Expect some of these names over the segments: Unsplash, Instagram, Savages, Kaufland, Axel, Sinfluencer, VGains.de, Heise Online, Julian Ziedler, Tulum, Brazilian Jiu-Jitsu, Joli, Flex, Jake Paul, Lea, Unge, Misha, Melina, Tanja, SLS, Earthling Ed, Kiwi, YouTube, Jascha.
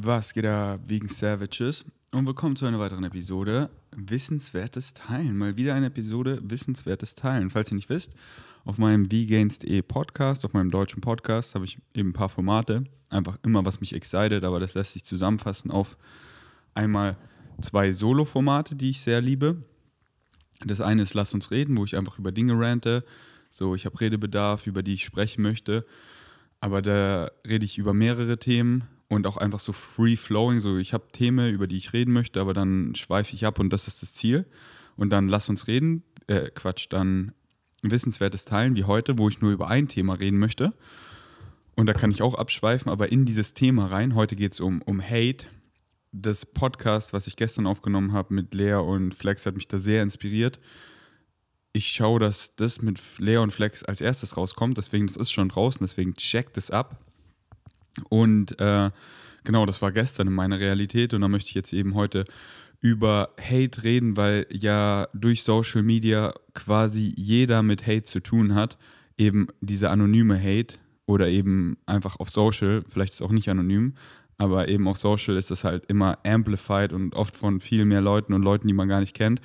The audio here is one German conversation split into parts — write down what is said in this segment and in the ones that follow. Was geht ab wegen Savages? Und willkommen zu einer weiteren Episode Wissenswertes Teilen. Mal wieder eine Episode Wissenswertes Teilen. Falls ihr nicht wisst, auf meinem VGains.de Podcast, auf meinem deutschen Podcast, habe ich eben ein paar Formate. Einfach immer, was mich excited, aber das lässt sich zusammenfassen auf einmal 2 Solo-Formate, die ich sehr liebe. Das eine ist Lass uns reden, wo ich einfach über Dinge rante. So, ich habe Redebedarf, über die ich sprechen möchte. Aber da rede ich über mehrere Themen. Und auch einfach so free-flowing, so ich habe Themen, über die ich reden möchte, aber dann schweife ich ab und das ist das Ziel. Und dann lass uns reden, dann Wissenswertes Teilen wie heute, wo ich nur über ein Thema reden möchte. Und da kann ich auch abschweifen, aber in dieses Thema rein. Heute geht es um Hate. Das Podcast, was ich gestern aufgenommen habe mit Lea und Flex, hat mich da sehr inspiriert. Ich schaue, dass das mit Lea und Flex als erstes rauskommt, deswegen, das ist schon draußen, deswegen checkt es ab. Und genau, das war gestern in meiner Realität und da möchte ich jetzt eben heute über Hate reden, weil ja durch Social Media quasi jeder mit Hate zu tun hat, eben dieser anonyme Hate oder eben einfach auf Social, vielleicht ist es auch nicht anonym, aber eben auf Social ist das halt immer amplified und oft von viel mehr Leuten und Leuten, die man gar nicht kennt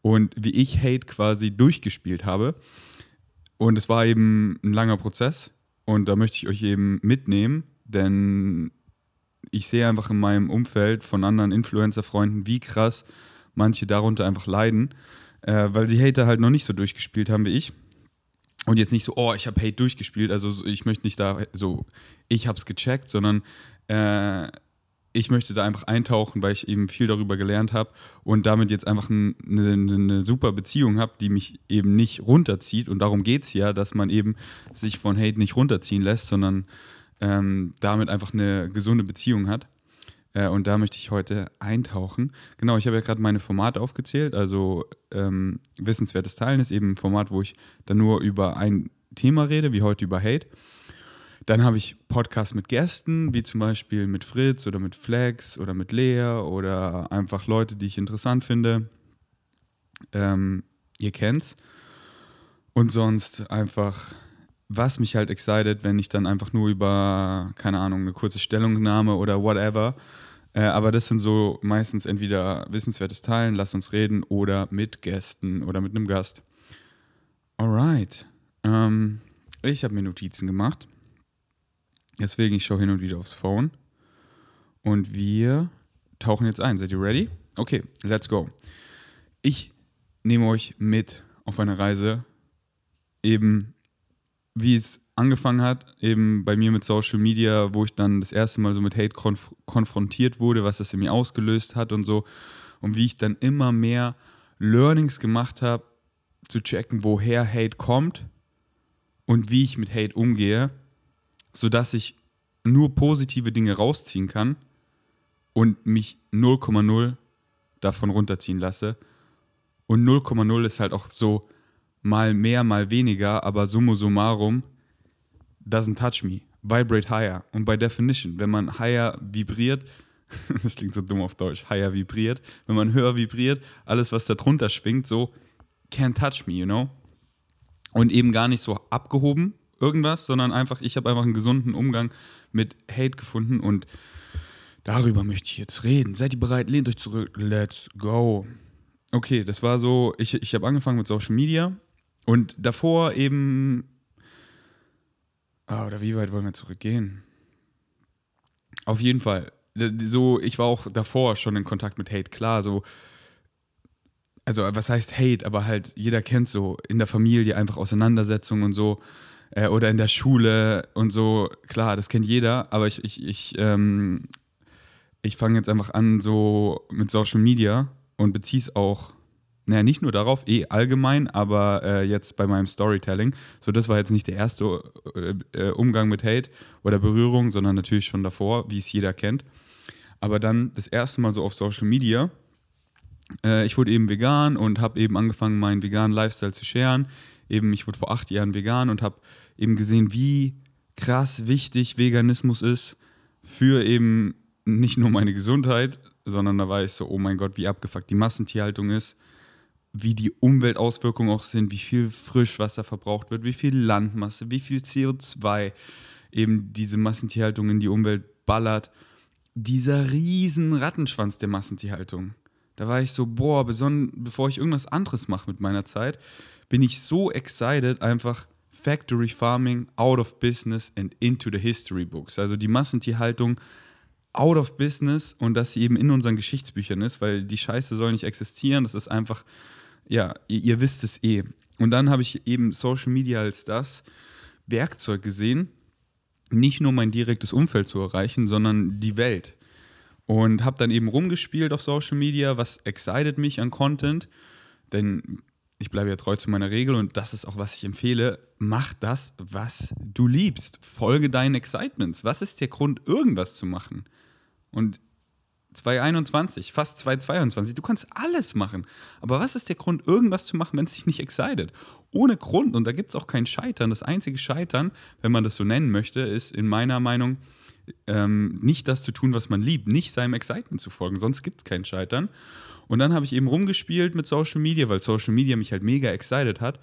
und wie ich Hate quasi durchgespielt habe und es war eben ein langer Prozess und da möchte ich euch eben mitnehmen. Denn ich sehe einfach in meinem Umfeld von anderen Influencer-Freunden, wie krass manche darunter einfach leiden, weil sie Hater halt noch nicht so durchgespielt haben wie ich. Und jetzt nicht so, oh, ich habe Hate durchgespielt, also ich möchte nicht da so, ich habe es gecheckt, sondern ich möchte da einfach eintauchen, weil ich eben viel darüber gelernt habe und damit jetzt einfach eine super Beziehung habe, die mich eben nicht runterzieht. Und darum geht es ja, dass man eben sich von Hate nicht runterziehen lässt, sondern damit einfach eine gesunde Beziehung hat. Und da möchte ich heute eintauchen. Genau, ich habe ja gerade meine Formate aufgezählt. Also Wissenswertes Teilen ist eben ein Format, wo ich dann nur über ein Thema rede, wie heute über Hate. Dann habe ich Podcasts mit Gästen, wie zum Beispiel mit Fritz oder mit Flex oder mit Lea oder einfach Leute, die ich interessant finde. Ihr kennt's. Und sonst einfach... Was mich halt excited, wenn ich dann einfach nur über, keine Ahnung, eine kurze Stellungnahme oder whatever, aber das sind so meistens entweder Wissenswertes Teilen, Lass uns reden oder mit Gästen oder mit einem Gast. Alright, ich habe mir Notizen gemacht, deswegen ich schaue hin und wieder aufs Phone und wir tauchen jetzt ein. Seid ihr ready? Okay, let's go. Ich nehme euch mit auf eine Reise, eben wie es angefangen hat, eben bei mir mit Social Media, wo ich dann das erste Mal so mit Hate konfrontiert wurde, was das in mir ausgelöst hat und so. Und wie ich dann immer mehr Learnings gemacht habe, zu checken, woher Hate kommt und wie ich mit Hate umgehe, sodass ich nur positive Dinge rausziehen kann und mich 0,0 davon runterziehen lasse. Und 0,0 ist halt auch so... mal mehr, mal weniger, aber summa summarum doesn't touch me. Vibrate higher. Und by definition, wenn man higher vibriert, das klingt so dumm auf Deutsch, higher vibriert, wenn man höher vibriert, alles, was da drunter schwingt, so can't touch me, you know? Und eben gar nicht so abgehoben irgendwas, sondern einfach, ich habe einfach einen gesunden Umgang mit Hate gefunden und darüber möchte ich jetzt reden. Seid ihr bereit? Lehnt euch zurück. Let's go. Okay, das war so, ich habe angefangen mit Social Media. Und davor eben, oder wie weit wollen wir zurückgehen? Auf jeden Fall, so, ich war auch davor schon in Kontakt mit Hate, klar, so, also was heißt Hate, aber halt jeder kennt so, in der Familie einfach Auseinandersetzungen und so, oder in der Schule und so, klar, das kennt jeder, aber ich fange jetzt einfach an so mit Social Media und beziehe es auch, naja, nicht nur darauf, allgemein, aber jetzt bei meinem Storytelling. So, das war jetzt nicht der erste Umgang mit Hate oder Berührung, sondern natürlich schon davor, wie es jeder kennt. Aber dann das erste Mal so auf Social Media. Ich wurde eben vegan und habe eben angefangen, meinen veganen Lifestyle zu sharen. Eben, ich wurde vor 8 Jahren vegan und habe eben gesehen, wie krass wichtig Veganismus ist für eben nicht nur meine Gesundheit, sondern da war ich so, oh mein Gott, wie abgefuckt die Massentierhaltung ist, wie die Umweltauswirkungen auch sind, wie viel Frischwasser verbraucht wird, wie viel Landmasse, wie viel CO2 eben diese Massentierhaltung in die Umwelt ballert. dieser riesen Rattenschwanz der Massentierhaltung. Da war ich so, boah, bevor ich irgendwas anderes mache mit meiner Zeit, bin ich so excited, einfach Factory Farming out of business and into the history books. Also die Massentierhaltung out of business und dass sie eben in unseren Geschichtsbüchern ist, weil die Scheiße soll nicht existieren. Das ist einfach, ja, ihr wisst es eh. Und dann habe ich eben Social Media als das Werkzeug gesehen, nicht nur mein direktes Umfeld zu erreichen, sondern die Welt. Und habe dann eben rumgespielt auf Social Media, was excited mich an Content, denn ich bleibe ja treu zu meiner Regel und das ist auch, was ich empfehle. Mach das, was du liebst. Folge deinen Excitements. Was ist der Grund, irgendwas zu machen? Und 2021, fast 2022, du kannst alles machen. Aber was ist der Grund, irgendwas zu machen, wenn es dich nicht excited? Ohne Grund. Und da gibt es auch kein Scheitern. Das einzige Scheitern, wenn man das so nennen möchte, ist in meiner Meinung, nicht das zu tun, was man liebt. Nicht seinem Excitement zu folgen. Sonst gibt es kein Scheitern. Und dann habe ich eben rumgespielt mit Social Media, weil Social Media mich halt mega excited hat.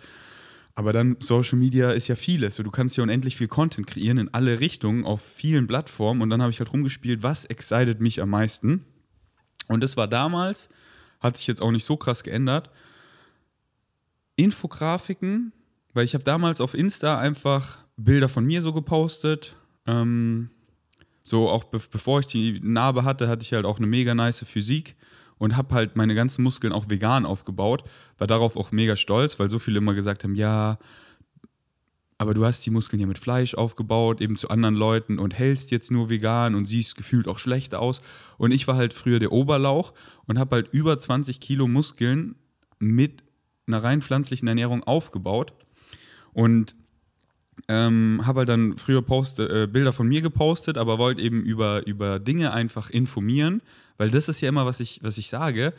Aber dann, Social Media ist ja vieles. So, du kannst ja unendlich viel Content kreieren in alle Richtungen, auf vielen Plattformen. Und dann habe ich halt rumgespielt, was excited mich am meisten. Und das war damals, hat sich jetzt auch nicht so krass geändert, Infografiken, weil ich habe damals auf Insta einfach Bilder von mir so gepostet. So auch bevor ich die Narbe hatte, hatte ich halt auch eine mega nice Physik. Und habe halt meine ganzen Muskeln auch vegan aufgebaut, war darauf auch mega stolz, weil so viele immer gesagt haben, ja, aber du hast die Muskeln ja mit Fleisch aufgebaut, eben zu anderen Leuten und hältst jetzt nur vegan und siehst gefühlt auch schlecht aus. Und ich war halt früher der Oberlauch und habe halt über 20 Kilo Muskeln mit einer rein pflanzlichen Ernährung aufgebaut und habe halt dann früher Bilder von mir gepostet, aber wollte eben über Dinge einfach informieren, weil das ist ja immer, was ich sage,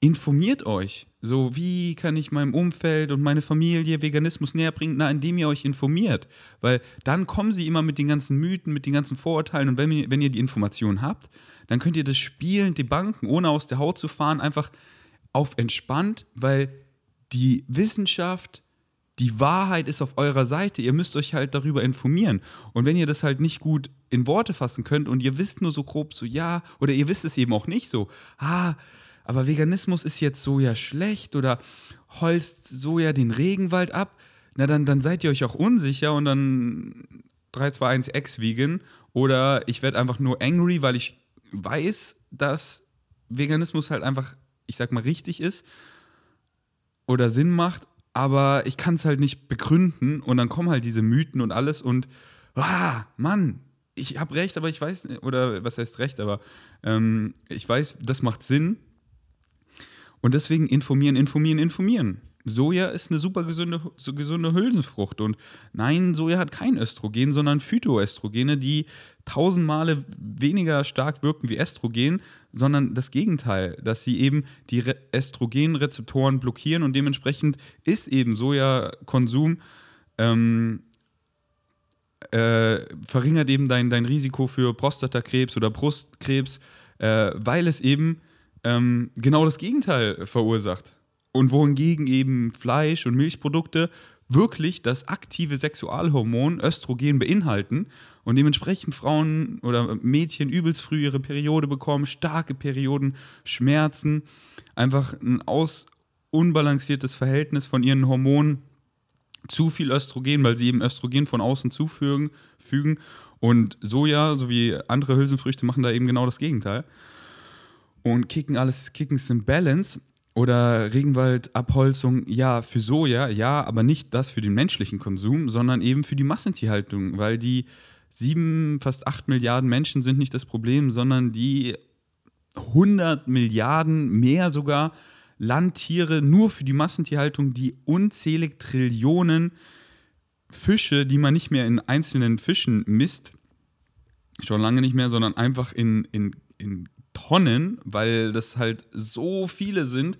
informiert euch. So, wie kann ich meinem Umfeld und meine Familie Veganismus näher bringen? Na, indem ihr euch informiert. Weil dann kommen sie immer mit den ganzen Mythen, mit den ganzen Vorurteilen. Und wenn ihr die Informationen habt, dann könnt ihr das spielend debunken, ohne aus der Haut zu fahren, einfach auf entspannt, weil die Wissenschaft, die Wahrheit ist auf eurer Seite. Ihr müsst euch halt darüber informieren. Und wenn ihr das halt nicht gut in Worte fassen könnt und ihr wisst nur so grob so, ja, oder ihr wisst es eben auch nicht so, aber Veganismus ist jetzt Soja schlecht oder holst Soja den Regenwald ab, na dann seid ihr euch auch unsicher und dann 3, 2, 1, Ex-Vegan oder ich werde einfach nur angry, weil ich weiß, dass Veganismus halt einfach, ich sag mal, richtig ist oder Sinn macht, aber ich kann es halt nicht begründen und dann kommen halt diese Mythen und alles und Mann, ich habe recht, aber ich weiß, oder was heißt recht, aber ich weiß, das macht Sinn. Und deswegen informieren. Soja ist eine super gesunde Hülsenfrucht. Und nein, Soja hat kein Östrogen, sondern Phytoöstrogene, die 1000 Male weniger stark wirken wie Östrogen, sondern das Gegenteil, dass sie eben die Östrogenrezeptoren blockieren und dementsprechend ist eben Sojakonsum verringert eben dein Risiko für Prostatakrebs oder Brustkrebs, weil es eben genau das Gegenteil verursacht. Und wohingegen eben Fleisch und Milchprodukte wirklich das aktive Sexualhormon Östrogen beinhalten und dementsprechend Frauen oder Mädchen übelst früh ihre Periode bekommen, starke Perioden, Schmerzen, einfach ein unbalanciertes Verhältnis von ihren Hormonen, zu viel Östrogen, weil sie eben Östrogen von außen zufügen. Und Soja sowie andere Hülsenfrüchte machen da eben genau das Gegenteil. Und kicken's in Balance oder Regenwaldabholzung, ja, für Soja, ja, aber nicht das für den menschlichen Konsum, sondern eben für die Massentierhaltung, weil die 7, fast 8 Milliarden Menschen sind nicht das Problem, sondern die 100 Milliarden mehr sogar Landtiere nur für die Massentierhaltung, die unzählig Trillionen Fische, die man nicht mehr in einzelnen Fischen misst, schon lange nicht mehr, sondern einfach in Tonnen, weil das halt so viele sind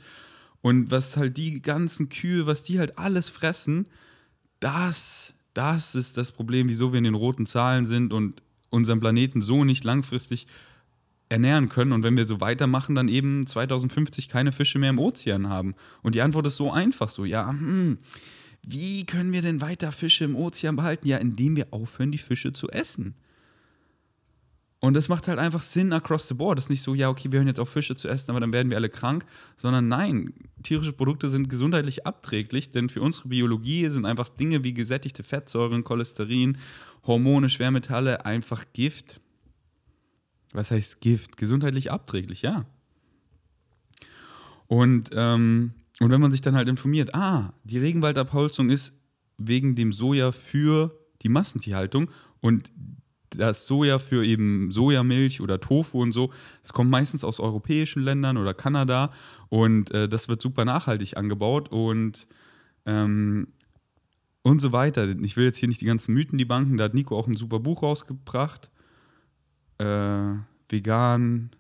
und was halt die ganzen Kühe, was die halt alles fressen, das ist das Problem, wieso wir in den roten Zahlen sind und unseren Planeten so nicht langfristig ernähren können und wenn wir so weitermachen, dann eben 2050 keine Fische mehr im Ozean haben. Und die Antwort ist so einfach, so, wie können wir denn weiter Fische im Ozean behalten? Ja, indem wir aufhören, die Fische zu essen. Und das macht halt einfach Sinn across the board. Das ist nicht so, ja, okay, wir hören jetzt auf Fische zu essen, aber dann werden wir alle krank. Sondern nein, tierische Produkte sind gesundheitlich abträglich, denn für unsere Biologie sind einfach Dinge wie gesättigte Fettsäuren, Cholesterin, Hormone, Schwermetalle einfach Gift. Was heißt Gift? Gesundheitlich abträglich, ja. Und wenn man sich dann halt informiert, die Regenwaldabholzung ist wegen dem Soja für die Massentierhaltung und das Soja für eben Sojamilch oder Tofu und so, das kommt meistens aus europäischen Ländern oder Kanada und das wird super nachhaltig angebaut und so weiter. Ich will jetzt hier nicht die ganzen Mythen debunken, da hat Nico auch ein super Buch rausgebracht. Vegan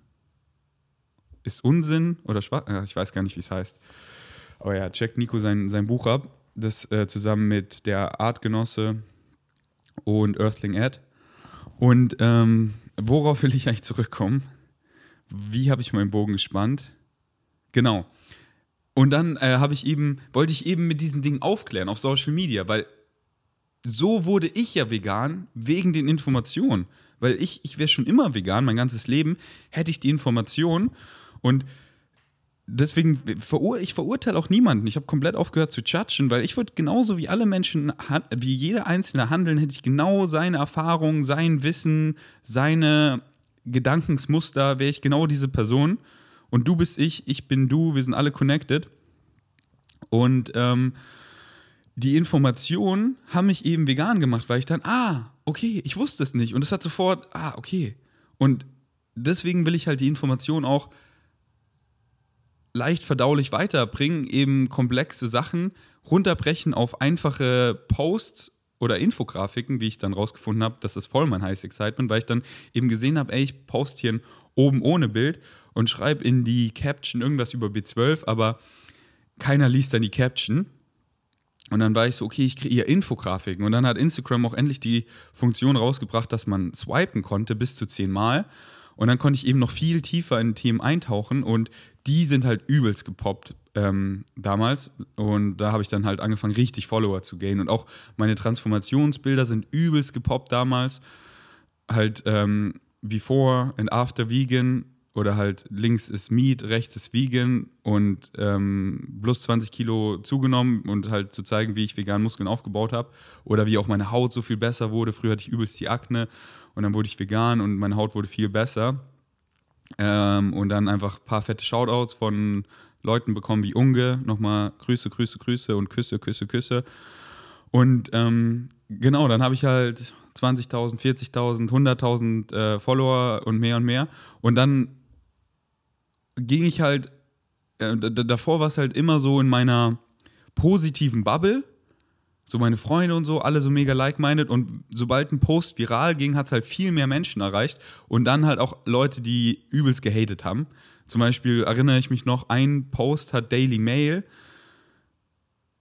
ist Unsinn oder schwarz, ich weiß gar nicht, wie es heißt. Aber ja, checkt Nico sein Buch ab, das zusammen mit der Artgenosse und Earthling Ed. Und worauf will ich eigentlich zurückkommen? Wie habe ich meinen Bogen gespannt? Genau. Und dann wollte ich eben mit diesen Dingen aufklären auf Social Media, weil so wurde ich ja vegan wegen den Informationen. Weil ich wäre schon immer vegan, mein ganzes Leben, hätte ich die Informationen. Und deswegen, ich verurteile auch niemanden. Ich habe komplett aufgehört zu judgen, weil ich würde genauso wie alle Menschen, wie jeder Einzelne handeln, hätte ich genau seine Erfahrungen, sein Wissen, seine Gedankensmuster, wäre ich genau diese Person. Und du bist ich bin du, wir sind alle connected. Und die Informationen haben mich eben vegan gemacht, weil ich dann, okay, ich wusste es nicht. Und das hat sofort, okay. Und deswegen will ich halt die Informationen auch leicht verdaulich weiterbringen, eben komplexe Sachen runterbrechen auf einfache Posts oder Infografiken, wie ich dann rausgefunden habe, dass das voll mein heißes Excitement, weil ich dann eben gesehen habe, ich poste hier ein oben ohne Bild und schreibe in die Caption irgendwas über B12, aber keiner liest dann die Caption. Und dann war ich so, okay, ich kreiere Infografiken. Und dann hat Instagram auch endlich die Funktion rausgebracht, dass man swipen konnte bis zu 10-mal. Und dann konnte ich eben noch viel tiefer in Themen eintauchen und die sind halt übelst gepoppt damals. Und da habe ich dann halt angefangen, richtig Follower zu gainen. Und auch meine Transformationsbilder sind übelst gepoppt damals. Halt Before and After Vegan oder halt links ist Meat, rechts ist Vegan und plus 20 Kilo zugenommen und halt zu zeigen, wie ich vegan Muskeln aufgebaut habe oder wie auch meine Haut so viel besser wurde. Früher hatte ich übelst die Akne und dann wurde ich vegan und meine Haut wurde viel besser. Und dann einfach ein paar fette Shoutouts von Leuten bekommen wie Unge. Nochmal Grüße, Grüße, Grüße und Küsse, Küsse, Küsse. Und genau, dann habe ich halt 20.000, 40.000, 100.000 Follower und mehr. Und dann ging ich halt, davor war es halt immer so in meiner positiven Bubble. So meine Freunde und so, alle so mega like-minded und sobald ein Post viral ging, hat es halt viel mehr Menschen erreicht und dann halt auch Leute, die übelst gehatet haben. Zum Beispiel erinnere ich mich noch, ein Post hat Daily Mail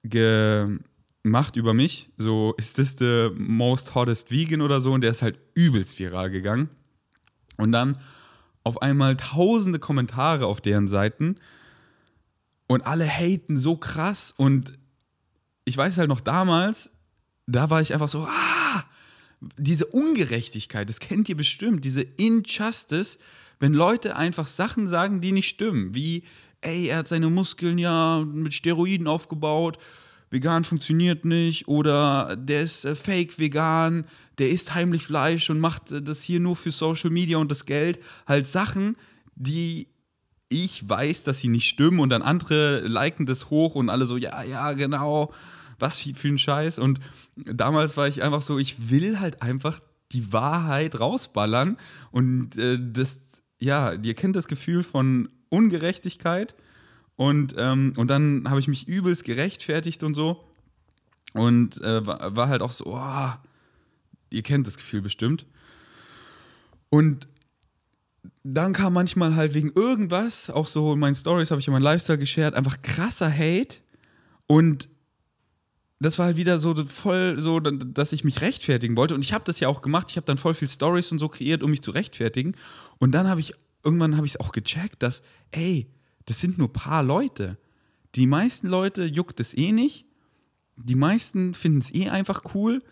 gemacht über mich, so ist this the most hottest vegan oder so und der ist halt übelst viral gegangen und dann auf einmal tausende Kommentare auf deren Seiten und alle haten so krass und ich weiß halt noch damals, da war ich einfach so, diese Ungerechtigkeit, das kennt ihr bestimmt, diese Injustice, wenn Leute einfach Sachen sagen, die nicht stimmen, wie, er hat seine Muskeln ja mit Steroiden aufgebaut, vegan funktioniert nicht oder der ist fake vegan, der isst heimlich Fleisch und macht das hier nur für Social Media und das Geld, halt Sachen, die ich weiß, dass sie nicht stimmen und dann andere liken das hoch und alle so, ja, genau, was für ein Scheiß. Und damals war ich einfach so, ich will halt einfach die Wahrheit rausballern und ihr kennt das Gefühl von Ungerechtigkeit und dann habe ich mich übelst gerechtfertigt und so und war halt auch so, ihr kennt das Gefühl bestimmt. Und dann kam manchmal halt wegen irgendwas, auch so in meinen Stories habe ich in meinen Lifestyle geshared, einfach krasser Hate und das war halt wieder so voll so, dass ich mich rechtfertigen wollte und ich habe das ja auch gemacht, ich habe dann voll viel Stories und so kreiert, um mich zu rechtfertigen und dann habe ich es auch gecheckt, dass das sind nur ein paar Leute, die meisten Leute juckt es nicht, die meisten finden es einfach cool,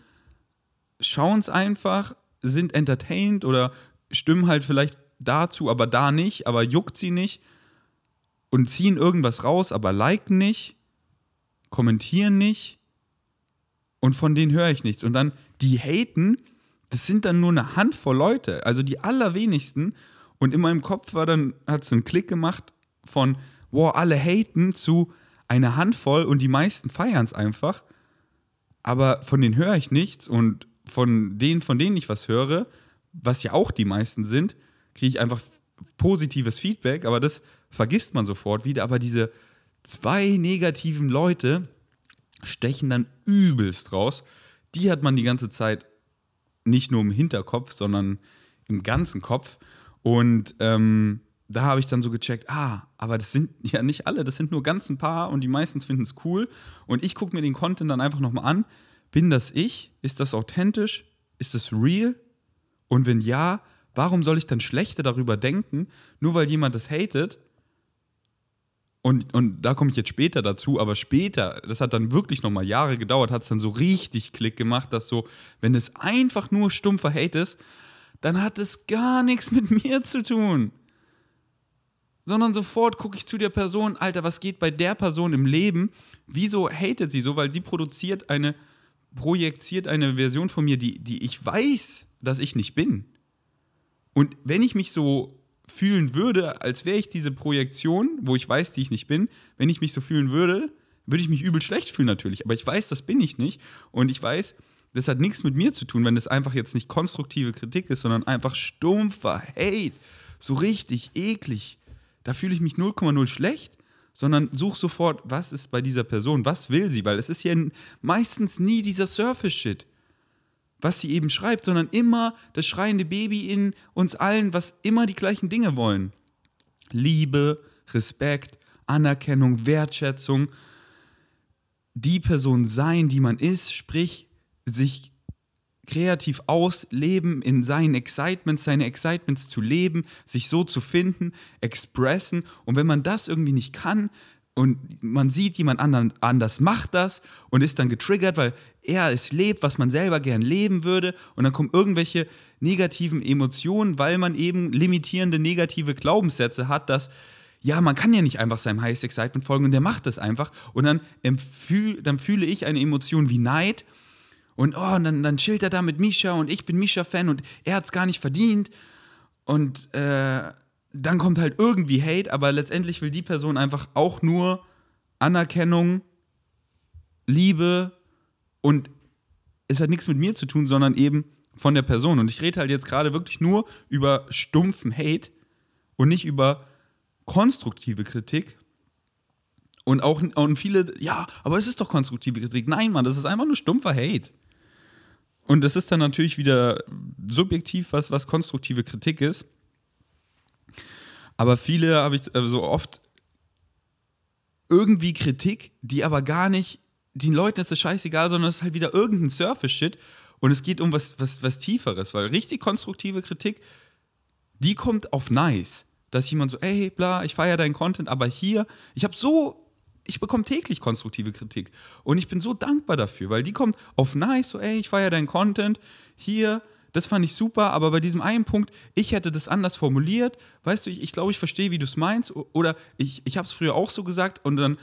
schauen es einfach, sind entertained oder stimmen halt vielleicht dazu, aber da nicht, aber juckt sie nicht und ziehen irgendwas raus, aber liken nicht, kommentieren nicht und von denen höre ich nichts. Und dann, die haten, das sind dann nur eine Handvoll Leute, also die allerwenigsten. Und in meinem Kopf war dann, hat es einen Klick gemacht von, wow, alle haten zu eine Handvoll und die meisten feiern es einfach. Aber von denen höre ich nichts und von denen ich was höre, was ja auch die meisten sind, kriege ich einfach positives Feedback, aber das vergisst man sofort wieder. Aber diese zwei negativen Leute stechen dann übelst raus. Die hat man die ganze Zeit nicht nur im Hinterkopf, sondern im ganzen Kopf. Und da habe ich dann so gecheckt, aber das sind ja nicht alle, das sind nur ganz ein paar und die meisten finden es cool. Und ich gucke mir den Content dann einfach nochmal an. Bin das ich? Ist das authentisch? Ist das real? Und wenn ja, warum soll ich dann schlechter darüber denken, nur weil jemand das hatet? Und da komme ich jetzt später dazu, aber später, das hat dann wirklich nochmal Jahre gedauert, hat es dann so richtig Klick gemacht, dass so, wenn es einfach nur stumpfer Hate ist, dann hat es gar nichts mit mir zu tun. Sondern sofort gucke ich zu der Person, Alter, was geht bei der Person im Leben? Wieso hatet sie so? Weil sie projiziert eine Version von mir, die ich weiß, dass ich nicht bin. Und wenn ich mich so fühlen würde, als wäre ich diese Projektion, wo ich weiß, die ich nicht bin, wenn ich mich so fühlen würde, würde ich mich übel schlecht fühlen natürlich. Aber ich weiß, das bin ich nicht. Und ich weiß, das hat nichts mit mir zu tun, wenn das einfach jetzt nicht konstruktive Kritik ist, sondern einfach stumpfer Hate. So richtig eklig. Da fühle ich mich 0,0 schlecht, sondern suche sofort, was ist bei dieser Person, was will sie? Weil es ist ja meistens nie dieser Surface-Shit, was sie eben schreibt, sondern immer das schreiende Baby in uns allen, was immer die gleichen Dinge wollen. Liebe, Respekt, Anerkennung, Wertschätzung. Die Person sein, die man ist, sprich, sich kreativ ausleben, in seine Excitements zu leben, sich so zu finden, expressen. Und wenn man das irgendwie nicht kann und man sieht, jemand anders macht das und ist dann getriggert, weil er es lebt, was man selber gern leben würde, und dann kommen irgendwelche negativen Emotionen, weil man eben limitierende negative Glaubenssätze hat, dass ja, man kann ja nicht einfach seinem Highest Excitement folgen und der macht das einfach. Und dann fühle ich eine Emotion wie Neid. Und dann chillt er da mit Misha und ich bin Misha-Fan und er hat es gar nicht verdient. Und dann kommt halt irgendwie Hate, aber letztendlich will die Person einfach auch nur Anerkennung, Liebe, und es hat nichts mit mir zu tun, sondern eben von der Person. Und ich rede halt jetzt gerade wirklich nur über stumpfen Hate und nicht über konstruktive Kritik. Und auch viele, ja, aber es ist doch konstruktive Kritik. Nein, Mann, das ist einfach nur stumpfer Hate. Und das ist dann natürlich wieder subjektiv, was konstruktive Kritik ist. Aber viele habe ich so also oft irgendwie Kritik, die aber gar nicht, den Leuten ist das scheißegal, sondern es ist halt wieder irgendein Surface-Shit und es geht um was Tieferes, weil richtig konstruktive Kritik, die kommt auf nice. Dass jemand so, ey, bla, ich feiere deinen Content, aber hier, ich bekomme täglich konstruktive Kritik. Und ich bin so dankbar dafür, weil die kommt auf nice, so, ey, ich feiere deinen Content, hier, das fand ich super, aber bei diesem einen Punkt, ich hätte das anders formuliert, weißt du, ich glaube, ich verstehe, wie du es meinst, oder ich habe es früher auch so gesagt und dann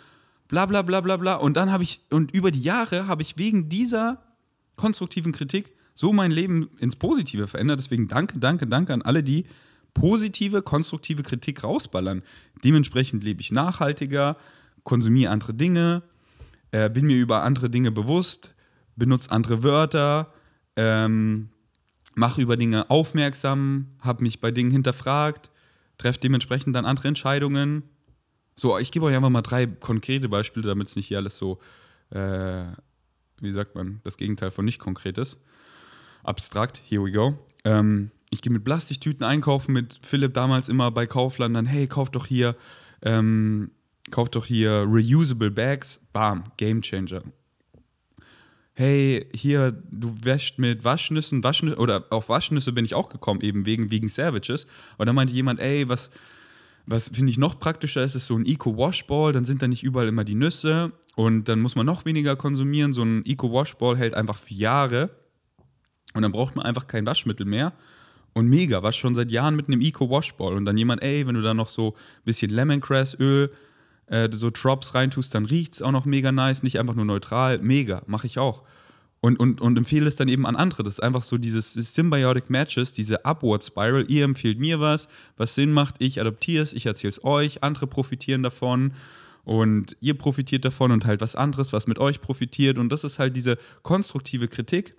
bla, bla, bla, bla, bla, und dann und über die Jahre habe ich wegen dieser konstruktiven Kritik so mein Leben ins Positive verändert, deswegen danke an alle, die positive, konstruktive Kritik rausballern. Dementsprechend lebe ich nachhaltiger, konsumiere andere Dinge, bin mir über andere Dinge bewusst, benutze andere Wörter, mache über Dinge aufmerksam, habe mich bei Dingen hinterfragt, treffe dementsprechend dann andere Entscheidungen. So, ich gebe euch einfach mal 3 konkrete Beispiele, damit es nicht hier alles so, das Gegenteil von nicht konkret ist. Abstrakt, here we go. Ich gehe mit Plastiktüten einkaufen, mit Philipp damals immer bei Kaufland, dann, hey, kauft doch hier reusable Bags, bam, Game Changer. Hey, hier, du wäschst mit Waschnüssen, oder auf Waschnüsse bin ich auch gekommen, eben wegen Savages. Und dann meinte jemand, ey, was finde ich noch praktischer ist so ein Eco-Washball, dann sind da nicht überall immer die Nüsse und dann muss man noch weniger konsumieren. So ein Eco-Washball hält einfach für Jahre und dann braucht man einfach kein Waschmittel mehr. Und mega, was schon seit Jahren mit einem Eco-Washball. Und dann jemand, ey, wenn du da noch so ein bisschen Lemongrass-Öl, so Drops reintust, dann riecht es auch noch mega nice, nicht einfach nur neutral. Mega, mache ich auch. Und empfehle es dann eben an andere. Das ist einfach so dieses Symbiotic Matches, diese Upward Spiral. Ihr empfehlt mir was Sinn macht, ich adoptiere es, ich erzähle es euch, andere profitieren davon und ihr profitiert davon und halt was anderes, was mit euch profitiert. Und das ist halt diese konstruktive Kritik.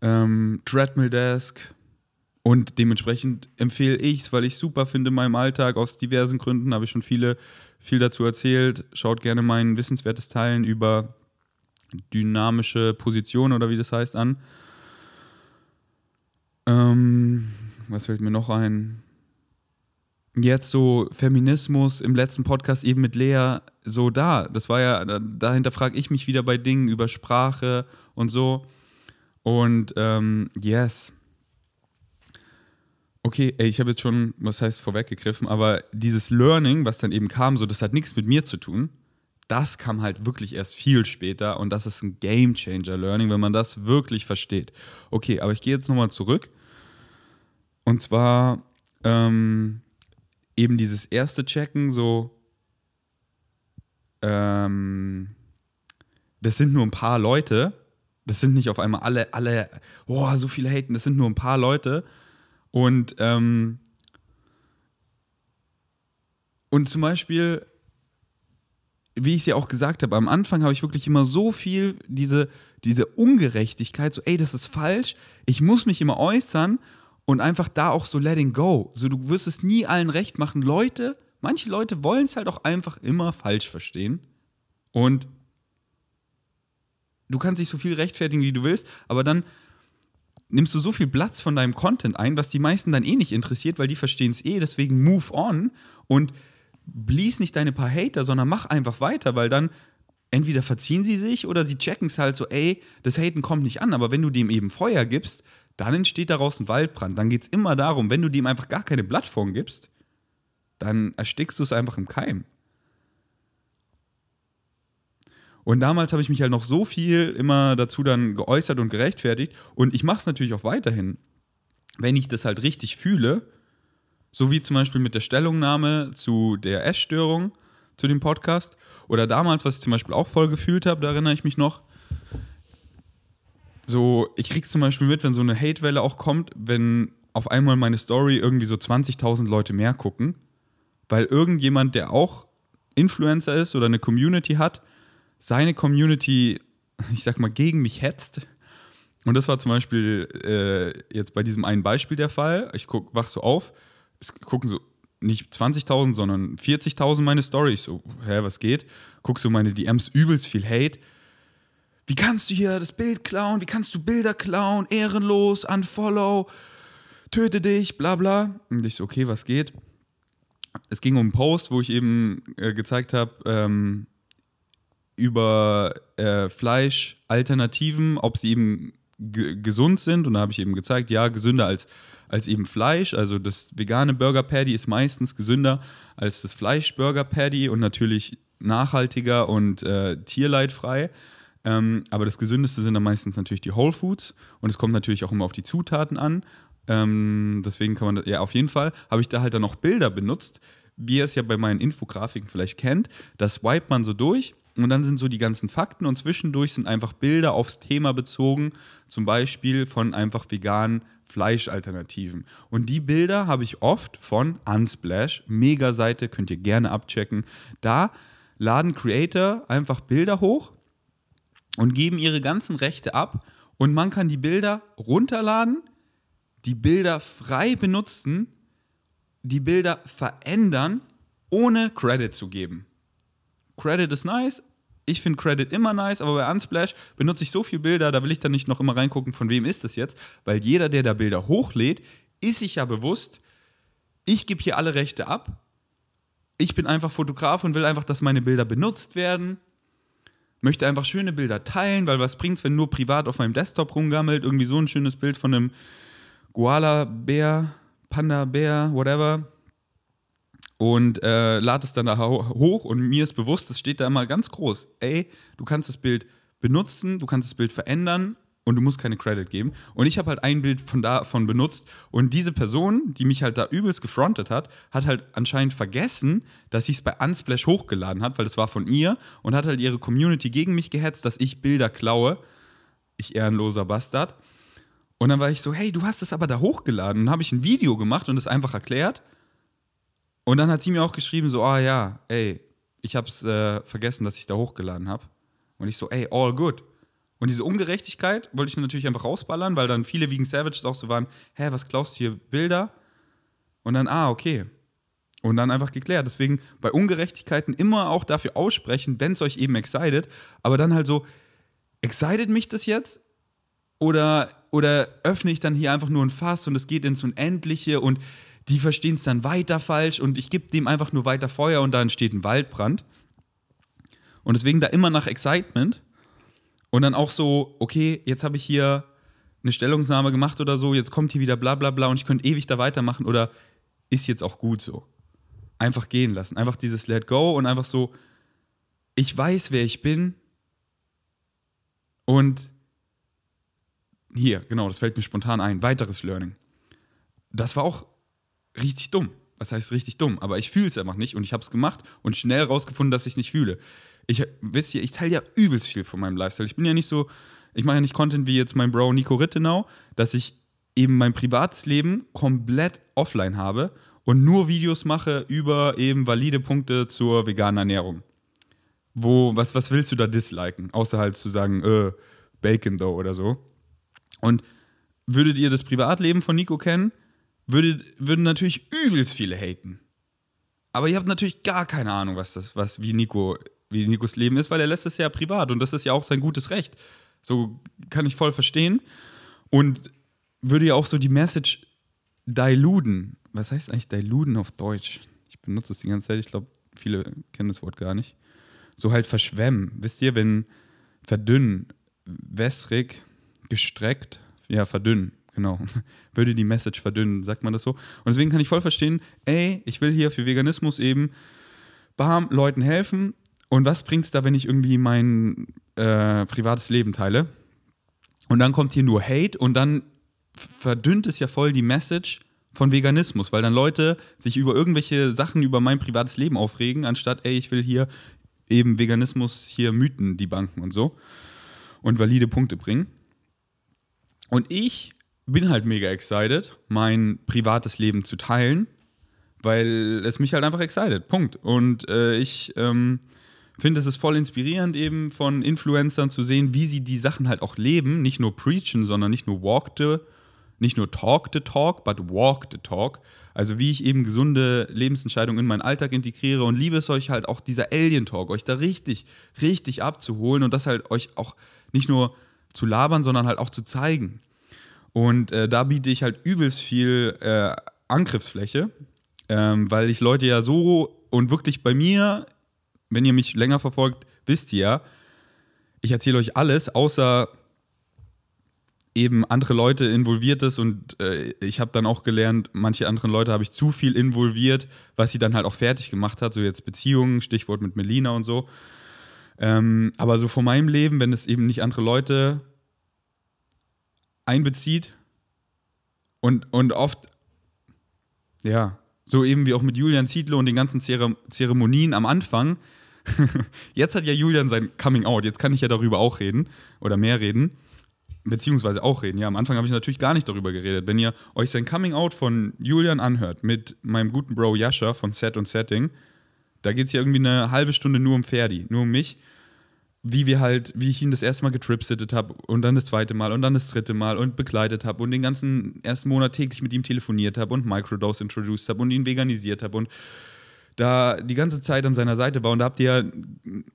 Treadmill Desk. Und dementsprechend empfehle ich es, weil ich es super finde in meinem Alltag. Aus diversen Gründen habe ich schon viel dazu erzählt. Schaut gerne mein wissenswertes Teilen über dynamische Position oder wie das heißt an. Was fällt mir noch ein? Jetzt so Feminismus im letzten Podcast eben mit Lea, so da. Das war ja, dahinter frage ich mich wieder bei Dingen über Sprache und so. Und yes. Okay, ey, ich habe jetzt schon, was heißt vorweggegriffen, aber dieses Learning, was dann eben kam, so das hat nichts mit mir zu tun. Das kam halt wirklich erst viel später und das ist ein Game-Changer-Learning, wenn man das wirklich versteht. Okay, aber ich gehe jetzt nochmal zurück und zwar eben dieses erste Checken, so das sind nur ein paar Leute, das sind nicht auf einmal alle, boah, so viele haten, das sind nur ein paar Leute und zum Beispiel, wie ich es ja auch gesagt habe, am Anfang habe ich wirklich immer so viel diese Ungerechtigkeit, so ey, das ist falsch, ich muss mich immer äußern und einfach da auch so letting go. So, du wirst es nie allen recht machen. Manche Leute wollen es halt auch einfach immer falsch verstehen und du kannst dich so viel rechtfertigen, wie du willst, aber dann nimmst du so viel Platz von deinem Content ein, was die meisten dann eh nicht interessiert, weil die verstehen es eh, deswegen move on und blies nicht deine paar Hater, sondern mach einfach weiter, weil dann entweder verziehen sie sich oder sie checken es halt so, ey, das Haten kommt nicht an, aber wenn du dem eben Feuer gibst, dann entsteht daraus ein Waldbrand. Dann geht es immer darum, wenn du dem einfach gar keine Plattform gibst, dann erstickst du es einfach im Keim. Und damals habe ich mich halt noch so viel immer dazu dann geäußert und gerechtfertigt und ich mache es natürlich auch weiterhin, wenn ich das halt richtig fühle. So wie zum Beispiel mit der Stellungnahme zu der Essstörung, zu dem Podcast. Oder damals, was ich zum Beispiel auch voll gefühlt habe, da erinnere ich mich noch. So, ich krieg's zum Beispiel mit, wenn so eine Hatewelle auch kommt, wenn auf einmal meine Story irgendwie so 20.000 Leute mehr gucken. Weil irgendjemand, der auch Influencer ist oder eine Community hat, seine Community, ich sag mal, gegen mich hetzt. Und das war zum Beispiel jetzt bei diesem einen Beispiel der Fall. Ich wach so auf. Es gucken so nicht 20.000, sondern 40.000 meine Storys. So, hä, was geht? Guck so meine DMs, übelst viel Hate. Wie kannst du hier das Bild klauen? Wie kannst du Bilder klauen? Ehrenlos, unfollow, töte dich, bla bla. Und ich so, okay, was geht? Es ging um einen Post, wo ich eben gezeigt habe, über Fleischalternativen, ob sie eben gesund sind. Und da habe ich eben gezeigt, ja, gesünder als eben Fleisch, also das vegane Burger Patty ist meistens gesünder als das Fleisch Burger Patty und natürlich nachhaltiger und tierleidfrei, aber das Gesündeste sind dann meistens natürlich die Whole Foods und es kommt natürlich auch immer auf die Zutaten an, deswegen kann man, ja auf jeden Fall, habe ich da halt dann noch Bilder benutzt, wie ihr es ja bei meinen Infografiken vielleicht kennt, das swipet man so durch und dann sind so die ganzen Fakten und zwischendurch sind einfach Bilder aufs Thema bezogen, zum Beispiel von einfach veganen Fleischalternativen. Und die Bilder habe ich oft von Unsplash, Mega-Seite, könnt ihr gerne abchecken. Da laden Creator einfach Bilder hoch und geben ihre ganzen Rechte ab und man kann die Bilder runterladen, die Bilder frei benutzen, die Bilder verändern, ohne Credit zu geben. Credit ist nice. Ich finde Credit immer nice, aber bei Unsplash benutze ich so viele Bilder, da will ich dann nicht noch immer reingucken, von wem ist das jetzt, weil jeder, der da Bilder hochlädt, ist sich ja bewusst, ich gebe hier alle Rechte ab, ich bin einfach Fotograf und will einfach, dass meine Bilder benutzt werden, möchte einfach schöne Bilder teilen, weil was bringt's, wenn nur privat auf meinem Desktop rumgammelt, irgendwie so ein schönes Bild von einem Koala-Bär, Panda-Bär, whatever. Und lade es dann da hoch und mir ist bewusst, es steht da immer ganz groß, ey, du kannst das Bild benutzen, du kannst das Bild verändern, und du musst keine Credit geben. Und ich habe halt ein Bild von davon benutzt und diese Person, die mich halt da übelst gefrontet hat, hat halt anscheinend vergessen, dass ich es bei Unsplash hochgeladen habe, weil das war von ihr und hat halt ihre Community gegen mich gehetzt, dass ich Bilder klaue. Ich ehrenloser Bastard. Und dann war ich so, hey, du hast es aber da hochgeladen. Und dann habe ich ein Video gemacht und es einfach erklärt. Und dann hat sie mir auch geschrieben so, ah ja, ey, ich habe es vergessen, dass ich da hochgeladen habe. Und ich so, ey, all good. Und diese Ungerechtigkeit wollte ich natürlich einfach rausballern, weil dann viele wegen Savages auch so waren, hä, was klaust du hier, Bilder? Und dann, ah, okay. Und dann einfach geklärt. Deswegen bei Ungerechtigkeiten immer auch dafür aussprechen, wenn es euch eben excited. Aber dann halt so, excited mich das jetzt? Oder öffne ich dann hier einfach nur ein Fass und es geht ins Unendliche und die verstehen es dann weiter falsch und ich gebe dem einfach nur weiter Feuer und da entsteht ein Waldbrand. Und deswegen da immer nach Excitement und dann auch so, okay, jetzt habe ich hier eine Stellungnahme gemacht oder so, jetzt kommt hier wieder bla bla bla und ich könnte ewig da weitermachen oder ist jetzt auch gut so. Einfach gehen lassen, einfach dieses Let Go und einfach so, ich weiß, wer ich bin und hier, genau, das fällt mir spontan ein, weiteres Learning. Das war auch richtig dumm. Was heißt richtig dumm? Aber ich fühle es einfach nicht und ich habe es gemacht und schnell rausgefunden, dass ich es nicht fühle. Wisst ihr, ich teile ja übelst viel von meinem Lifestyle. Ich bin ja nicht so, ich mache ja nicht Content wie jetzt mein Bro Nico Rittenau, dass ich eben mein privates Leben komplett offline habe und nur Videos mache über eben valide Punkte zur veganen Ernährung. Was willst du da disliken? Außer halt zu sagen, Bacon though oder so. Und würdet ihr das Privatleben von Nico kennen, würden natürlich übelst viele haten. Aber ihr habt natürlich gar keine Ahnung, wie Nikos Leben ist, weil er lässt es ja privat und das ist ja auch sein gutes Recht. So kann ich voll verstehen und würde ja auch so die Message diluden. Was heißt eigentlich diluden auf Deutsch? Ich benutze es die ganze Zeit, ich glaube, viele kennen das Wort gar nicht. So halt verschwemmen, wisst ihr, wenn verdünnen, wässrig, gestreckt, ja verdünnen, genau, würde die Message verdünnen, sagt man das so. Und deswegen kann ich voll verstehen, ey, ich will hier für Veganismus eben bam, Leuten helfen. Und was bringt's da, wenn ich irgendwie mein privates Leben teile? Und dann kommt hier nur Hate und dann verdünnt es ja voll die Message von Veganismus, weil dann Leute sich über irgendwelche Sachen über mein privates Leben aufregen, anstatt, ey, ich will hier eben Veganismus, hier Mythen debunken und so und valide Punkte bringen. Und ich bin halt mega excited, mein privates Leben zu teilen, weil es mich halt einfach excited, Punkt. Und ich finde, es ist voll inspirierend eben von Influencern zu sehen, wie sie die Sachen halt auch leben, nicht nur preachen, sondern nicht nur talk the talk, but walk the talk. Also wie ich eben gesunde Lebensentscheidungen in meinen Alltag integriere und liebe es euch halt auch dieser Alien-Talk, euch da richtig, richtig abzuholen und das halt euch auch nicht nur zu labern, sondern halt auch zu zeigen. Und da biete ich halt übelst viel Angriffsfläche, weil ich Leute ja so und wirklich bei mir, wenn ihr mich länger verfolgt, wisst ihr ja, ich erzähle euch alles, außer eben andere Leute involviert ist und ich habe dann auch gelernt, manche anderen Leute habe ich zu viel involviert, was sie dann halt auch fertig gemacht hat, so jetzt Beziehungen, Stichwort mit Melina und so. Aber so von meinem Leben, wenn es eben nicht andere Leute einbezieht und oft, ja, so eben wie auch mit Julian Ziedler und den ganzen Zeremonien am Anfang. Jetzt hat ja Julian sein Coming Out, jetzt kann ich ja darüber auch reden oder mehr reden, beziehungsweise auch reden. Ja, am Anfang habe ich natürlich gar nicht darüber geredet. Wenn ihr euch sein Coming Out von Julian anhört mit meinem guten Bro Jascha von Set und Setting, da geht es ja irgendwie eine halbe Stunde nur um Ferdi, nur um mich, wie ich ihn das erste Mal getripsittet habe und dann das zweite Mal und dann das dritte Mal und begleitet habe und den ganzen ersten Monat täglich mit ihm telefoniert habe und Microdose introduced habe und ihn veganisiert habe und da die ganze Zeit an seiner Seite war. Und da habt ihr ja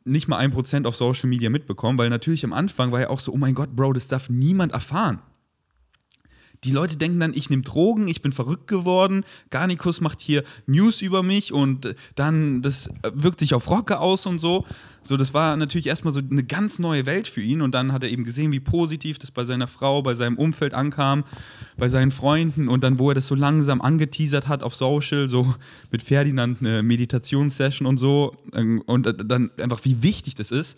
nicht mal 1% auf Social Media mitbekommen, weil natürlich am Anfang war ja auch so, oh mein Gott, Bro, das darf niemand erfahren. Die Leute denken dann, ich nehme Drogen, ich bin verrückt geworden, Garnikus macht hier News über mich und dann, das wirkt sich auf Rocke aus und so. So, das war natürlich erstmal so eine ganz neue Welt für ihn und dann hat er eben gesehen, wie positiv das bei seiner Frau, bei seinem Umfeld ankam, bei seinen Freunden und dann, wo er das so langsam angeteasert hat auf Social, so mit Ferdinand eine Meditationssession und so und dann einfach, wie wichtig das ist,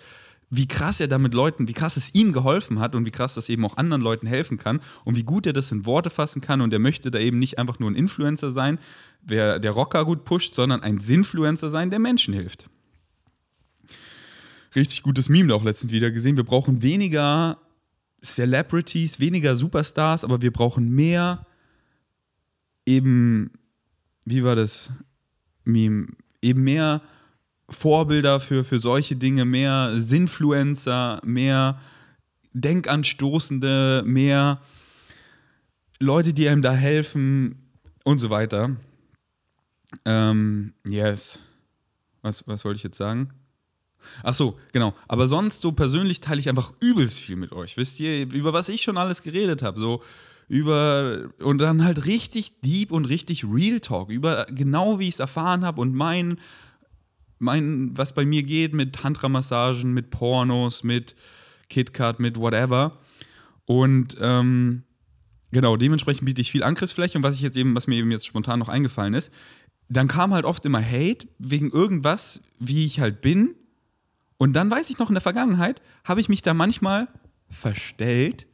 wie krass er damit Leuten, wie krass es ihm geholfen hat und wie krass das eben auch anderen Leuten helfen kann und wie gut er das in Worte fassen kann. Und er möchte da eben nicht einfach nur ein Influencer sein, der Rocker gut pusht, sondern ein Sinfluencer sein, der Menschen hilft. Richtig gutes Meme da auch letztens wieder gesehen. Wir brauchen weniger Celebrities, weniger Superstars, aber wir brauchen mehr eben, wie war das Meme? Eben mehr Vorbilder für solche Dinge, mehr Sinfluencer, mehr Denkanstoßende, mehr Leute, die einem da helfen und so weiter. Yes. Was wollte ich jetzt sagen? Ach so, genau. Aber sonst so persönlich teile ich einfach übelst viel mit euch. Wisst ihr, über was ich schon alles geredet habe, so über und dann halt richtig deep und richtig Real Talk, über genau wie ich es erfahren habe und was bei mir geht mit Tantra-Massagen, mit Pornos, mit KitKat, mit whatever. Und genau, dementsprechend biete ich viel Angriffsfläche. Und was mir eben jetzt spontan noch eingefallen ist, dann kam halt oft immer Hate wegen irgendwas, wie ich halt bin. Und dann weiß ich noch, in der Vergangenheit habe ich mich da manchmal verstellt,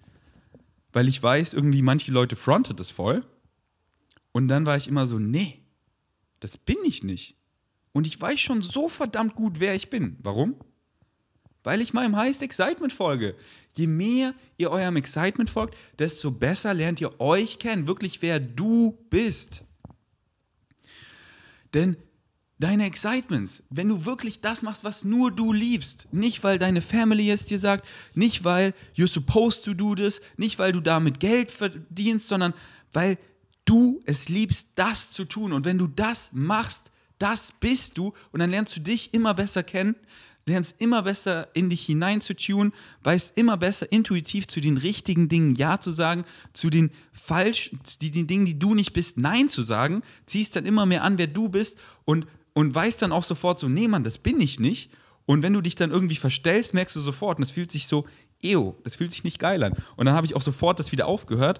weil ich weiß, irgendwie manche Leute frontet es voll. Und dann war ich immer so, nee, das bin ich nicht. Und ich weiß schon so verdammt gut, wer ich bin. Warum? Weil ich meinem Highest Excitement folge. Je mehr ihr eurem Excitement folgt, desto besser lernt ihr euch kennen. Wirklich, wer du bist. Denn deine Excitements, wenn du wirklich das machst, was nur du liebst, nicht weil deine Family es dir sagt, nicht weil you're supposed to do this, nicht weil du damit Geld verdienst, sondern weil du es liebst, das zu tun. Und wenn du das machst, das bist du und dann lernst du dich immer besser kennen, lernst immer besser in dich hinein zu tunen, weißt immer besser intuitiv zu den richtigen Dingen Ja zu sagen, zu den falschen, den Dingen, die du nicht bist, Nein zu sagen, ziehst dann immer mehr an, wer du bist und weißt dann auch sofort so, nee Mann, das bin ich nicht. Und wenn du dich dann irgendwie verstellst, merkst du sofort und das fühlt sich so, das fühlt sich nicht geil an. Und dann habe ich auch sofort das wieder aufgehört.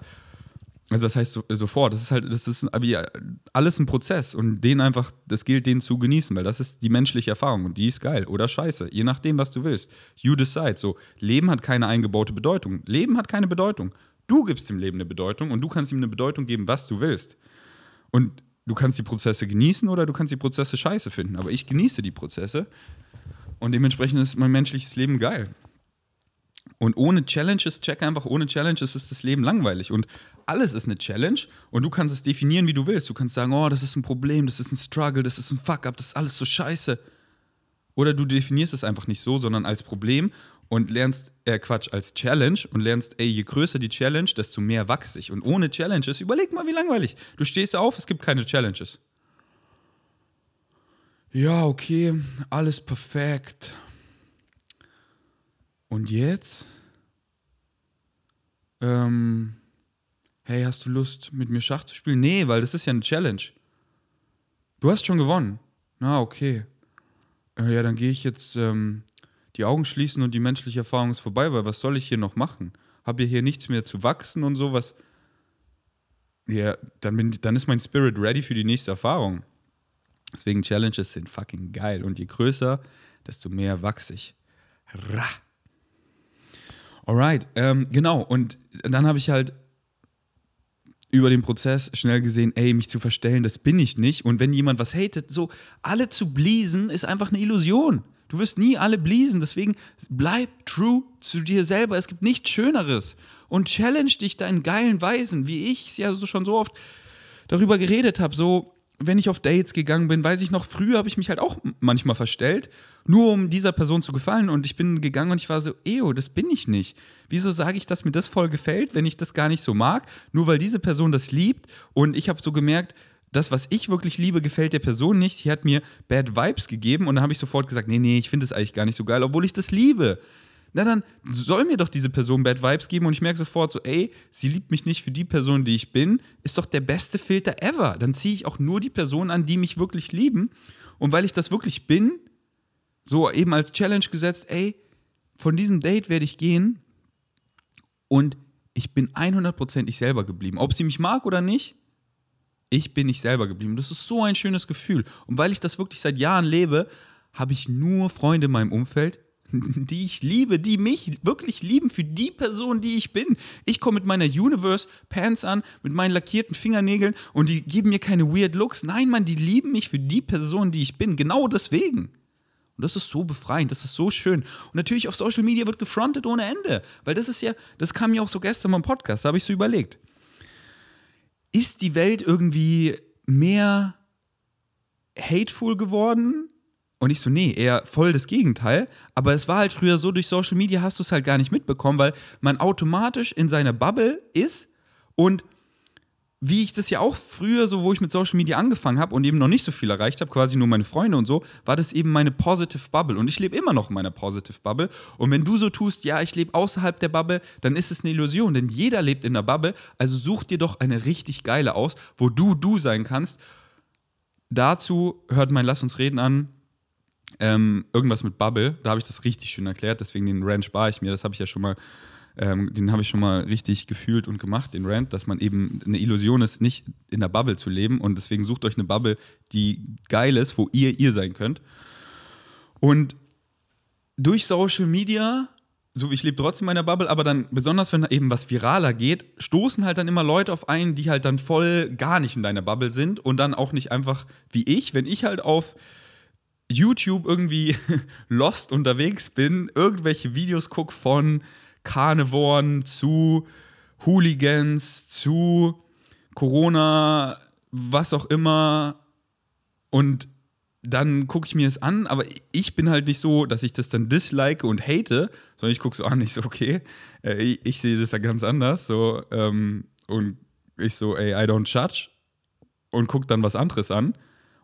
Also das heißt sofort, das ist alles ein Prozess und das gilt den zu genießen, weil das ist die menschliche Erfahrung und die ist geil oder scheiße, je nachdem, was du willst. You decide, so, Leben hat keine eingebaute Bedeutung, Leben hat keine Bedeutung. Du gibst dem Leben eine Bedeutung und du kannst ihm eine Bedeutung geben, was du willst. Und du kannst die Prozesse genießen oder du kannst die Prozesse scheiße finden, aber ich genieße die Prozesse und dementsprechend ist mein menschliches Leben geil. Und ohne Challenges, check einfach, ohne Challenges ist das Leben langweilig. Und alles ist eine Challenge und du kannst es definieren, wie du willst. Du kannst sagen, oh, das ist ein Problem, das ist ein Struggle, das ist ein Fuck-up, das ist alles so scheiße. Oder du definierst es einfach nicht so, sondern als Problem und als Challenge und lernst, je größer die Challenge, desto mehr wachse ich. Und ohne Challenges, überleg mal, wie langweilig. Du stehst auf, es gibt keine Challenges. Ja, okay, alles perfekt. Und jetzt? Hey, hast du Lust, mit mir Schach zu spielen? Nee, weil das ist ja eine Challenge. Du hast schon gewonnen. Na, okay. Ja, dann gehe ich jetzt die Augen schließen und die menschliche Erfahrung ist vorbei, weil was soll ich hier noch machen? Habe ja hier nichts mehr zu wachsen und sowas. Ja, dann ist mein Spirit ready für die nächste Erfahrung. Deswegen Challenges sind fucking geil. Und je größer, desto mehr wachse ich. Alright, genau. Und dann habe ich halt über den Prozess schnell gesehen, mich zu verstellen, das bin ich nicht. Und wenn jemand was hatet, so alle zu bliesen, ist einfach eine Illusion. Du wirst nie alle bliesen. Deswegen bleib true zu dir selber. Es gibt nichts Schöneres. Und challenge dich da in geilen Weisen, wie ich es ja schon so oft darüber geredet habe. So, wenn ich auf Dates gegangen bin, weiß ich noch, früher habe ich mich halt auch manchmal verstellt, nur um dieser Person zu gefallen. Und ich bin gegangen und ich war so, das bin ich nicht. Wieso sage ich, dass mir das voll gefällt, wenn ich das gar nicht so mag? Nur weil diese Person das liebt. Und ich habe so gemerkt, das, was ich wirklich liebe, gefällt der Person nicht. Sie hat mir Bad Vibes gegeben und dann habe ich sofort gesagt, nee, ich finde das eigentlich gar nicht so geil, obwohl ich das liebe. Na dann soll mir doch diese Person Bad Vibes geben und ich merke sofort so, sie liebt mich nicht für die Person, die ich bin, ist doch der beste Filter ever. Dann ziehe ich auch nur die Personen an, die mich wirklich lieben. Und weil ich das wirklich bin, so eben als Challenge gesetzt, von diesem Date werde ich gehen und ich bin 100% ich selber geblieben. Ob sie mich mag oder nicht, ich bin ich selber geblieben. Das ist so ein schönes Gefühl. Und weil ich das wirklich seit Jahren lebe, habe ich nur Freunde in meinem Umfeld, die ich liebe, die mich wirklich lieben für die Person, die ich bin. Ich komme mit meiner Universe-Pants an, mit meinen lackierten Fingernägeln und die geben mir keine weird Looks. Nein, Mann, die lieben mich für die Person, die ich bin. Genau deswegen. Und das ist so befreiend, das ist so schön. Und natürlich auf Social Media wird gefrontet ohne Ende. Weil das ist ja, das kam ja auch so gestern beim Podcast, da habe ich so überlegt. Ist die Welt irgendwie mehr hateful geworden? Und ich so, nee, eher voll das Gegenteil. Aber es war halt früher so, durch Social Media hast du es halt gar nicht mitbekommen, weil man automatisch in seiner Bubble ist. Und wie ich das ja auch früher so, wo ich mit Social Media angefangen habe und eben noch nicht so viel erreicht habe, quasi nur meine Freunde und so, war das eben meine Positive Bubble. Und ich lebe immer noch in meiner Positive Bubble. Und wenn du so tust, ja, ich lebe außerhalb der Bubble, dann ist es eine Illusion, denn jeder lebt in der Bubble. Also such dir doch eine richtig geile aus, wo du sein kannst. Dazu hört mein Lass uns reden an. Irgendwas mit Bubble, da habe ich das richtig schön erklärt, deswegen den Rant spare ich mir, das habe ich ja schon mal, den habe ich schon mal richtig gefühlt und gemacht, den Rant, dass man eben eine Illusion ist, nicht in der Bubble zu leben und deswegen sucht euch eine Bubble, die geil ist, wo ihr sein könnt. Und durch Social Media, so ich lebe trotzdem in meiner Bubble, aber dann besonders, wenn eben was viraler geht, stoßen halt dann immer Leute auf einen, die halt dann voll gar nicht in deiner Bubble sind und dann auch nicht einfach wie ich, wenn ich halt auf YouTube irgendwie lost unterwegs bin, irgendwelche Videos gucke von Karnevoren zu Hooligans, zu Corona, was auch immer. Und dann gucke ich mir das an, aber ich bin halt nicht so, dass ich das dann dislike und hate, sondern ich gucke so an, ich so, okay, ich sehe das ja ganz anders. So, und ich so, ey, I don't judge. Und gucke dann was anderes an.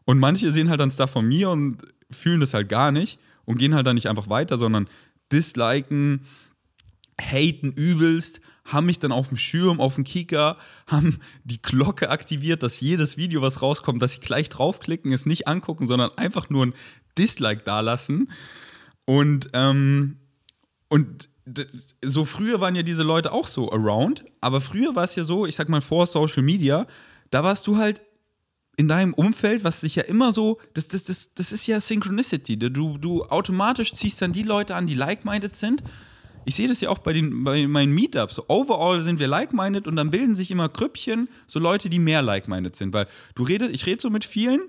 Und manche sehen halt dann Stuff von mir und fühlen das halt gar nicht und gehen halt dann nicht einfach weiter, sondern disliken, haten übelst, haben mich dann auf dem Schirm, auf dem Kicker, haben die Glocke aktiviert, dass jedes Video, was rauskommt, dass sie gleich draufklicken, es nicht angucken, sondern einfach nur ein Dislike dalassen. Und so früher waren ja diese Leute auch so around, aber früher war es ja so, ich sag mal vor Social Media, da warst du halt in deinem Umfeld, was sich ja immer so, das ist ja Synchronicity. Du automatisch ziehst dann die Leute an, die like-minded sind. Ich sehe das ja auch bei meinen Meetups. So overall sind wir like-minded und dann bilden sich immer Krüppchen, so Leute, die mehr like-minded sind. Weil ich rede so mit vielen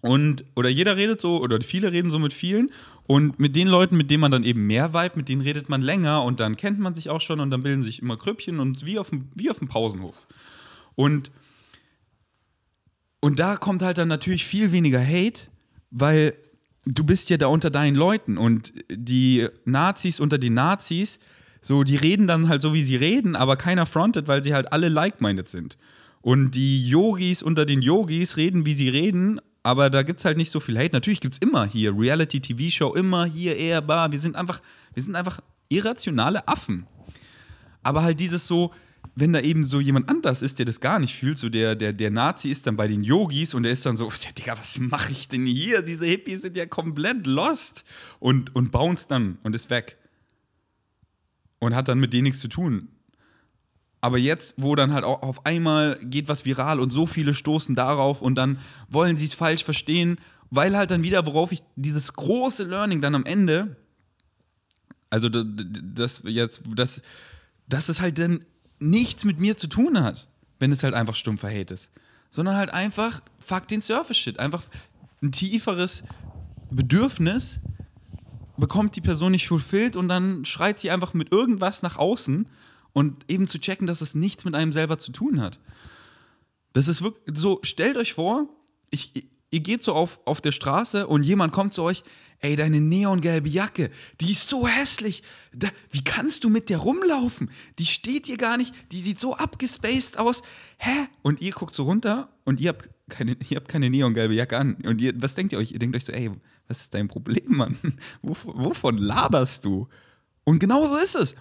und, oder jeder redet so, oder viele reden so mit vielen und mit den Leuten, mit denen man dann eben mehr vibe, mit denen redet man länger und dann kennt man sich auch schon und dann bilden sich immer Krüppchen und wie auf dem Pausenhof. Und da kommt halt dann natürlich viel weniger Hate, weil du bist ja da unter deinen Leuten und die Nazis unter den Nazis, so die reden dann halt so, wie sie reden, aber keiner frontet, weil sie halt alle like-minded sind. Und die Yogis unter den Yogis reden, wie sie reden, aber da gibt's halt nicht so viel Hate. Natürlich gibt's immer hier Reality-TV-Show, immer hier eher bar. Wir sind einfach irrationale Affen. Aber halt dieses so, wenn da eben so jemand anders ist, der das gar nicht fühlt, so der Nazi ist dann bei den Yogis und der ist dann so, ja, Digga, was mache ich denn hier? Diese Hippies sind ja komplett lost und bounce dann und ist weg. Und hat dann mit denen nichts zu tun. Aber jetzt, wo dann halt auch auf einmal geht was viral und so viele stoßen darauf und dann wollen sie es falsch verstehen, weil halt dann wieder, worauf ich dieses große Learning dann am Ende, also das ist halt dann nichts mit mir zu tun hat, wenn es halt einfach stumpfer Hate ist, sondern halt einfach fuck den Surface-Shit, einfach ein tieferes Bedürfnis bekommt die Person nicht fulfilled und dann schreit sie einfach mit irgendwas nach außen und eben zu checken, dass es nichts mit einem selber zu tun hat. Das ist wirklich so, stellt euch vor, ihr geht so auf der Straße und jemand kommt zu euch, ey, deine neongelbe Jacke, die ist so hässlich. Wie kannst du mit der rumlaufen? Die steht dir gar nicht, die sieht so abgespaced aus. Hä? Und ihr guckt so runter und ihr habt keine neongelbe Jacke an. Und was denkt ihr euch? Ihr denkt euch so, ey, was ist dein Problem, Mann? Wovon laberst du? Und genau so ist es.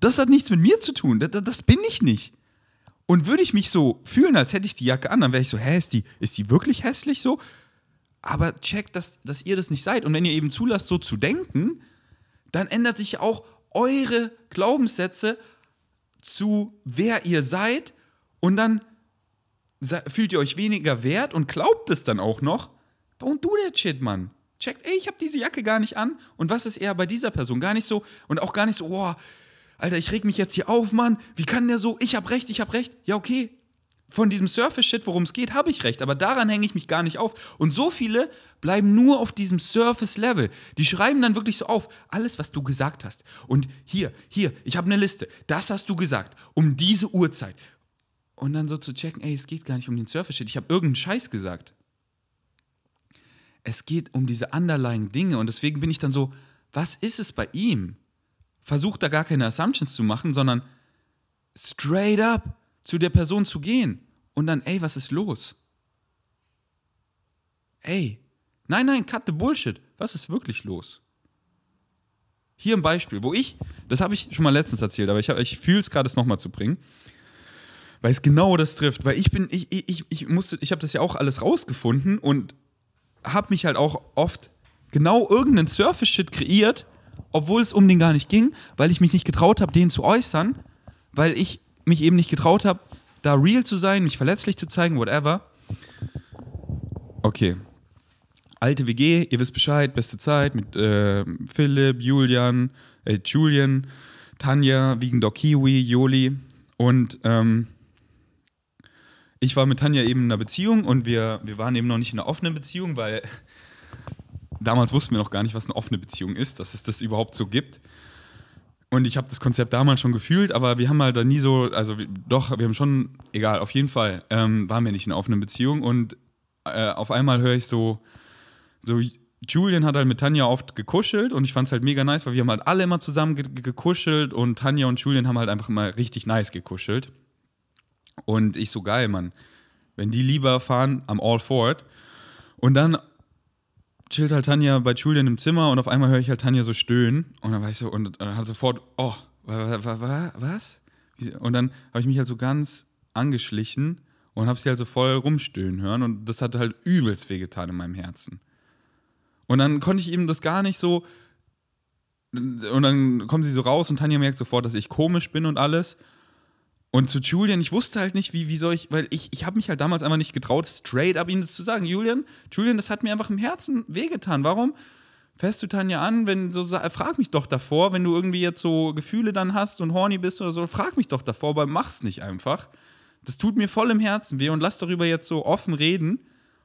Das hat nichts mit mir zu tun. Das bin ich nicht. Und würde ich mich so fühlen, als hätte ich die Jacke an, dann wäre ich so, hä, ist die wirklich hässlich so? Aber checkt, dass ihr das nicht seid. Und wenn ihr eben zulasst, so zu denken, dann ändert sich auch eure Glaubenssätze zu wer ihr seid. Und dann fühlt ihr euch weniger wert und glaubt es dann auch noch. Don't do that shit, Mann. checkt, ey, ich habe diese Jacke gar nicht an. Und was ist eher bei dieser Person? Gar nicht so, und auch gar nicht so, boah, Alter, ich reg mich jetzt hier auf, Mann. Wie kann der so? Ich hab recht. Ja, okay. Von diesem Surface-Shit, worum es geht, habe ich recht. Aber daran hänge ich mich gar nicht auf. Und so viele bleiben nur auf diesem Surface-Level. Die schreiben dann wirklich so auf, alles, was du gesagt hast. Und hier, ich habe eine Liste. Das hast du gesagt. Um diese Uhrzeit. Und dann so zu checken, ey, es geht gar nicht um den Surface-Shit. Ich habe irgendeinen Scheiß gesagt. Es geht um diese underlying Dinge. Und deswegen bin ich dann so, was ist es bei ihm? Versucht da gar keine Assumptions zu machen, sondern straight up zu der Person zu gehen. Und dann, ey, was ist los? Ey, nein, cut the bullshit. Was ist wirklich los? Hier ein Beispiel, wo ich, das habe ich schon mal letztens erzählt, aber ich fühle es gerade, es nochmal zu bringen, weil es genau das trifft. Weil ich habe das ja auch alles rausgefunden und habe mich halt auch oft genau irgendeinen Surface-Shit kreiert, obwohl es um den gar nicht ging, weil ich mich nicht getraut habe, den zu äußern, weil ich mich eben nicht getraut habe, da real zu sein, mich verletzlich zu zeigen, whatever. Okay. Alte WG, ihr wisst Bescheid, beste Zeit mit Philipp, Julian, Tanja, Wiegendor, Kiwi, Joli. Und ich war mit Tanja eben in einer Beziehung und wir waren eben noch nicht in einer offenen Beziehung, weil damals wussten wir noch gar nicht, was eine offene Beziehung ist, dass es das überhaupt so gibt. Und ich habe das Konzept damals schon gefühlt, aber wir haben halt da nie so, auf jeden Fall waren wir nicht in einer offenen Beziehung. Und auf einmal höre ich so, Julian hat halt mit Tanja oft gekuschelt und ich fand es halt mega nice, weil wir haben halt alle immer zusammen gekuschelt und Tanja und Julian haben halt einfach immer richtig nice gekuschelt. Und ich so, geil, Mann, wenn die lieber fahren, am all for it. Und dann chillt halt Tanja bei Julian im Zimmer und auf einmal höre ich halt Tanja so stöhnen und dann war ich so und dann halt sofort, oh, was? Und dann habe ich mich halt so ganz angeschlichen und habe sie halt so voll rumstöhnen hören und das hat halt übelst wehgetan in meinem Herzen. Und dann konnte ich eben das gar nicht so und dann kommen sie so raus und Tanja merkt sofort, dass ich komisch bin und alles. Und zu Julian, ich wusste halt nicht, wie soll ich, weil ich habe mich halt damals einfach nicht getraut, straight up ihm das zu sagen. Julian, das hat mir einfach im Herzen wehgetan. Warum fährst du Tanja an, frag mich doch davor, wenn du irgendwie jetzt so Gefühle dann hast und horny bist oder so, frag mich doch davor, aber mach's nicht einfach. Das tut mir voll im Herzen weh und lass darüber jetzt so offen reden.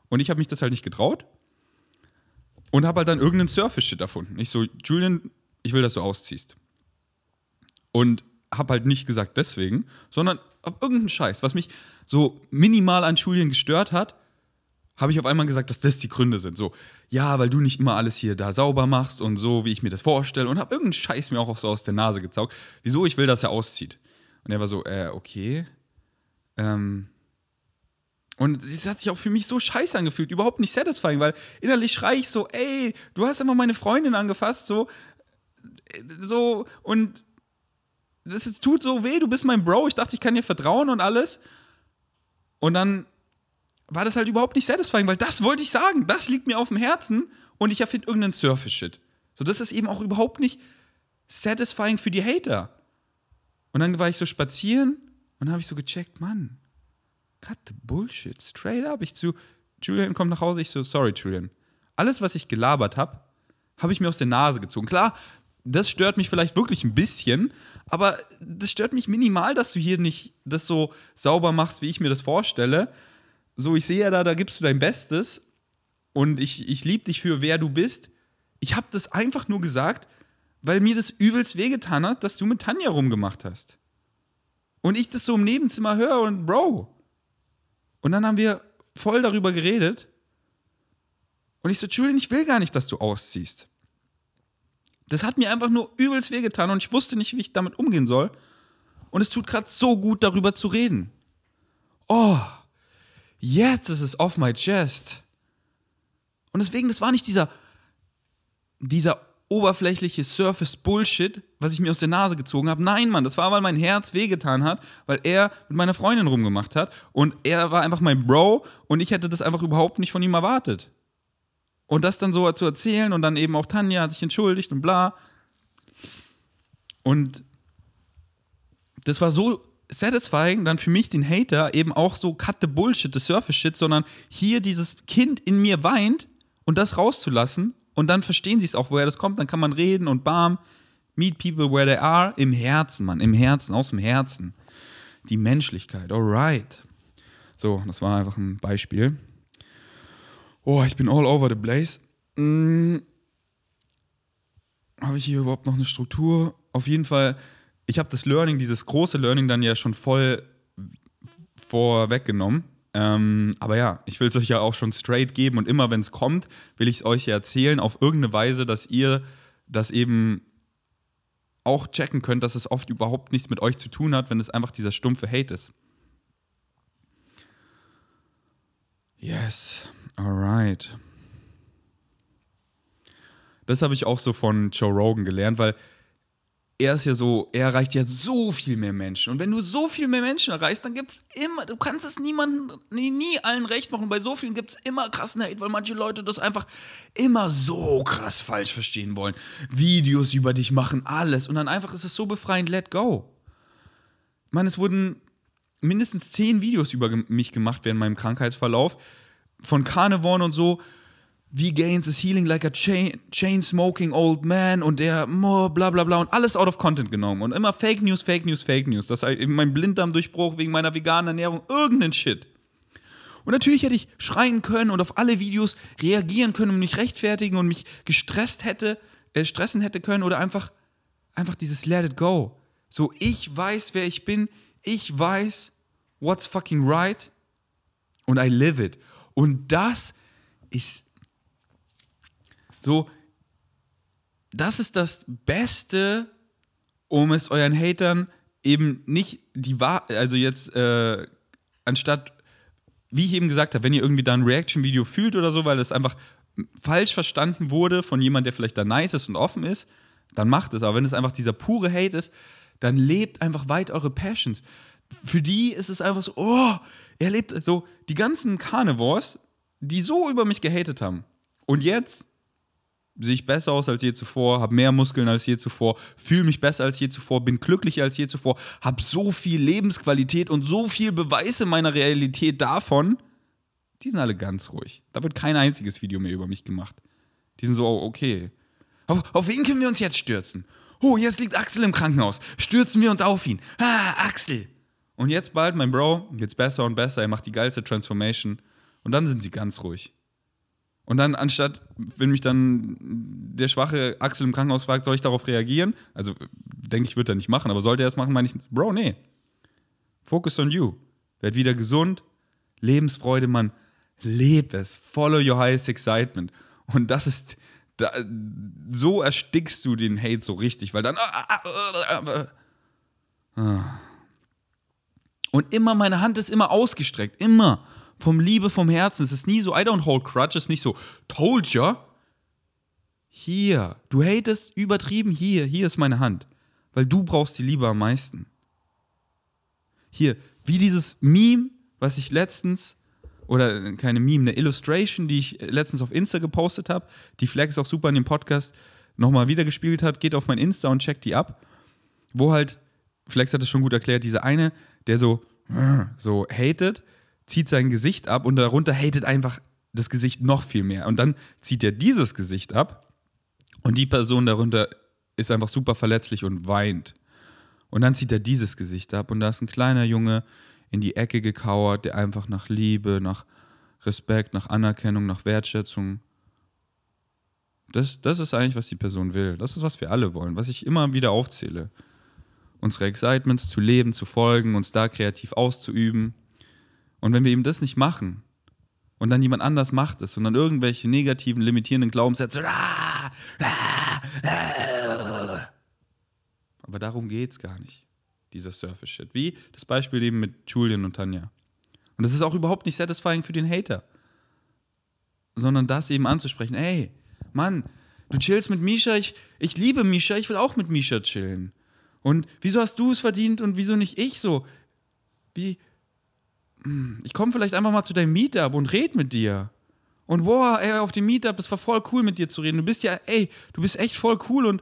Und ich habe mich das halt nicht getraut und habe halt dann irgendeinen Surface-Shit erfunden. Ich so, Julian, ich will, dass du ausziehst. Und hab halt nicht gesagt deswegen, sondern ob irgendeinen Scheiß, was mich so minimal an Julian gestört hat, habe ich auf einmal gesagt, dass das die Gründe sind. So, ja, weil du nicht immer alles hier da sauber machst und so, wie ich mir das vorstelle. Und habe irgendeinen Scheiß mir auch so aus der Nase gezaugt. Wieso ich will, dass er auszieht. Und er war so, okay. Und das hat sich auch für mich so scheiße angefühlt. Überhaupt nicht satisfying, weil innerlich schreie ich so, ey, du hast einfach meine Freundin angefasst. So und es tut so weh, du bist mein Bro, ich dachte, ich kann dir vertrauen und alles. Und dann war das halt überhaupt nicht satisfying, weil das wollte ich sagen, das liegt mir auf dem Herzen und ich erfinde irgendeinen Surface-Shit. So, das ist eben auch überhaupt nicht satisfying für die Hater. Und dann war ich so spazieren und dann habe ich so gecheckt, Mann, cut the bullshit, straight up. Ich zu Julian komme nach Hause, ich so, sorry Julian, alles, was ich gelabert habe, habe ich mir aus der Nase gezogen. Klar, das stört mich vielleicht wirklich ein bisschen, aber das stört mich minimal, dass du hier nicht das so sauber machst, wie ich mir das vorstelle. So, ich sehe ja da gibst du dein Bestes und ich liebe dich für wer du bist. Ich habe das einfach nur gesagt, weil mir das übelst wehgetan hat, dass du mit Tanja rumgemacht hast. Und ich das so im Nebenzimmer höre und Bro. Und dann haben wir voll darüber geredet und ich so, Julian, ich will gar nicht, dass du ausziehst. Das hat mir einfach nur übelst wehgetan und ich wusste nicht, wie ich damit umgehen soll. Und es tut gerade so gut, darüber zu reden. Oh, jetzt ist es off my chest. Und deswegen, das war nicht dieser oberflächliche Surface-Bullshit, was ich mir aus der Nase gezogen habe. Nein, Mann, das war, weil mein Herz wehgetan hat, weil er mit meiner Freundin rumgemacht hat. Und er war einfach mein Bro und ich hätte das einfach überhaupt nicht von ihm erwartet. Und das dann so zu erzählen und dann eben auch Tanja hat sich entschuldigt und bla. Und das war so satisfying, dann für mich den Hater eben auch so cut the bullshit, the surface shit, sondern hier dieses Kind in mir weint und das rauszulassen und dann verstehen sie es auch, woher das kommt, dann kann man reden und bam, meet people where they are, im Herzen, Mann, im Herzen, aus dem Herzen. Die Menschlichkeit, alright. So, das war einfach ein Beispiel. Oh, ich bin all over the place. Habe ich hier überhaupt noch eine Struktur? Auf jeden Fall, ich habe das Learning, dieses große Learning dann ja schon voll vorweggenommen. Aber ja, ich will es euch ja auch schon straight geben und immer, wenn es kommt, will ich es euch ja erzählen auf irgendeine Weise, dass ihr das eben auch checken könnt, dass es oft überhaupt nichts mit euch zu tun hat, wenn es einfach dieser stumpfe Hate ist. Yes, alright. Das habe ich auch so von Joe Rogan gelernt, weil er ist ja so, er erreicht ja so viel mehr Menschen. Und wenn du so viel mehr Menschen erreichst, dann gibt es immer, du kannst es niemandem, nie allen recht machen. Bei so vielen gibt es immer krassen Hate, weil manche Leute das einfach immer so krass falsch verstehen wollen. Videos über dich machen, alles. Und dann einfach ist es so befreiend, let go. Mann, es wurden mindestens 10 Videos über mich gemacht während meinem Krankheitsverlauf. Von Carnivore und so. VGains is healing like a chain-smoking old man und der bla bla bla und alles out of content genommen und immer Fake News, Fake News, Fake News. Das heißt, mein Blinddarmdurchbruch wegen meiner veganen Ernährung, irgendeinen Shit. Und natürlich hätte ich schreien können und auf alle Videos reagieren können und mich rechtfertigen und mich stressen hätte können oder einfach dieses Let it go. So, ich weiß, wer ich bin, ich weiß, what's fucking right und I live it. Und das ist so, das ist das Beste, um es euren Hatern eben nicht die Wahrheit, also jetzt anstatt, wie ich eben gesagt habe, wenn ihr irgendwie da ein Reaction-Video fühlt oder so, weil das einfach falsch verstanden wurde von jemand, der vielleicht da nice ist und offen ist, dann macht es. Aber wenn es einfach dieser pure Hate ist, dann lebt einfach weit eure Passions. Für die ist es einfach so, oh, er lebt so, die ganzen Carnivores, die so über mich gehatet haben. Und jetzt sehe ich besser aus als je zuvor, habe mehr Muskeln als je zuvor, fühle mich besser als je zuvor, bin glücklicher als je zuvor, habe so viel Lebensqualität und so viel Beweise meiner Realität davon. Die sind alle ganz ruhig. Da wird kein einziges Video mehr über mich gemacht. Die sind so, okay. Auf wen können wir uns jetzt stürzen? Oh, jetzt liegt Axel im Krankenhaus. Stürzen wir uns auf ihn. Ah, Axel. Und jetzt bald, mein Bro, geht's besser und besser. Er macht die geilste Transformation. Und dann sind sie ganz ruhig. Und dann anstatt, wenn mich dann der schwache Axel im Krankenhaus fragt, soll ich darauf reagieren? Also, denke ich, wird er nicht machen. Aber sollte er es machen, meine ich, Bro, nee. Focus on you. Werd wieder gesund. Lebensfreude, Mann. Lebt es. Follow your highest excitement. Und das ist, da, so erstickst du den Hate so richtig. Weil dann und immer, meine Hand ist immer ausgestreckt. Immer. Vom Liebe, vom Herzen. Es ist nie so, I don't hold crutches, nicht so, told ya. Hier, du hatest übertrieben, hier ist meine Hand. Weil du brauchst die Liebe am meisten. Hier, wie dieses Meme, was ich letztens, oder keine Meme, eine Illustration, die ich letztens auf Insta gepostet habe, die Flex auch super in dem Podcast nochmal wiedergespielt hat, geht auf mein Insta und checkt die ab. Wo halt, Flex hat es schon gut erklärt, dieser eine, der so hatet, zieht sein Gesicht ab und darunter hatet einfach das Gesicht noch viel mehr. Und dann zieht er dieses Gesicht ab und die Person darunter ist einfach super verletzlich und weint. Und dann zieht er dieses Gesicht ab und da ist ein kleiner Junge in die Ecke gekauert, der einfach nach Liebe, nach Respekt, nach Anerkennung, nach Wertschätzung. Das ist eigentlich, was die Person will. Das ist, was wir alle wollen, was ich immer wieder aufzähle. Unsere Excitements zu leben, zu folgen, uns da kreativ auszuüben. Und wenn wir eben das nicht machen und dann jemand anders macht es und dann irgendwelche negativen, limitierenden Glaubenssätze. Aber darum geht's gar nicht, dieser Surface-Shit. Wie das Beispiel eben mit Julian und Tanja. Und das ist auch überhaupt nicht satisfying für den Hater. Sondern das eben anzusprechen. Ey, Mann, du chillst mit Misha, ich liebe Misha, ich will auch mit Misha chillen. Und wieso hast du es verdient und wieso nicht ich so? Ich komme vielleicht einfach mal zu deinem Meetup und red mit dir. Und boah, ey, auf dem Meetup, es war voll cool mit dir zu reden. Du bist echt voll cool und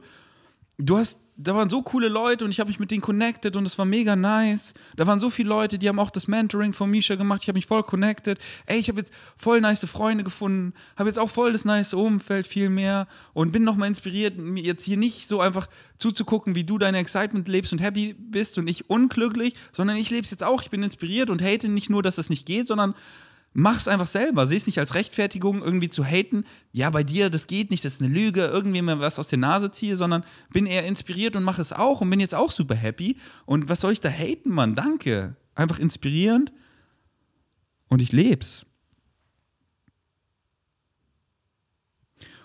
du hast da waren so coole Leute und ich habe mich mit denen connected und es war mega nice. Da waren so viele Leute, die haben auch das Mentoring von Misha gemacht. Ich habe mich voll connected. Ey, ich habe jetzt voll nice Freunde gefunden, habe jetzt auch voll das nice Umfeld, viel mehr und bin nochmal inspiriert, mir jetzt hier nicht so einfach zuzugucken, wie du deine Excitement lebst und happy bist und ich unglücklich, sondern ich lebe es jetzt auch. Ich bin inspiriert und hate nicht nur, dass das nicht geht, sondern mach's einfach selber. Seh's nicht als Rechtfertigung, irgendwie zu haten. Ja, bei dir, das geht nicht, das ist eine Lüge, irgendwie mir was aus der Nase ziehe, sondern bin eher inspiriert und mach es auch und bin jetzt auch super happy. Und was soll ich da haten, Mann? Danke. Einfach inspirierend und ich leb's.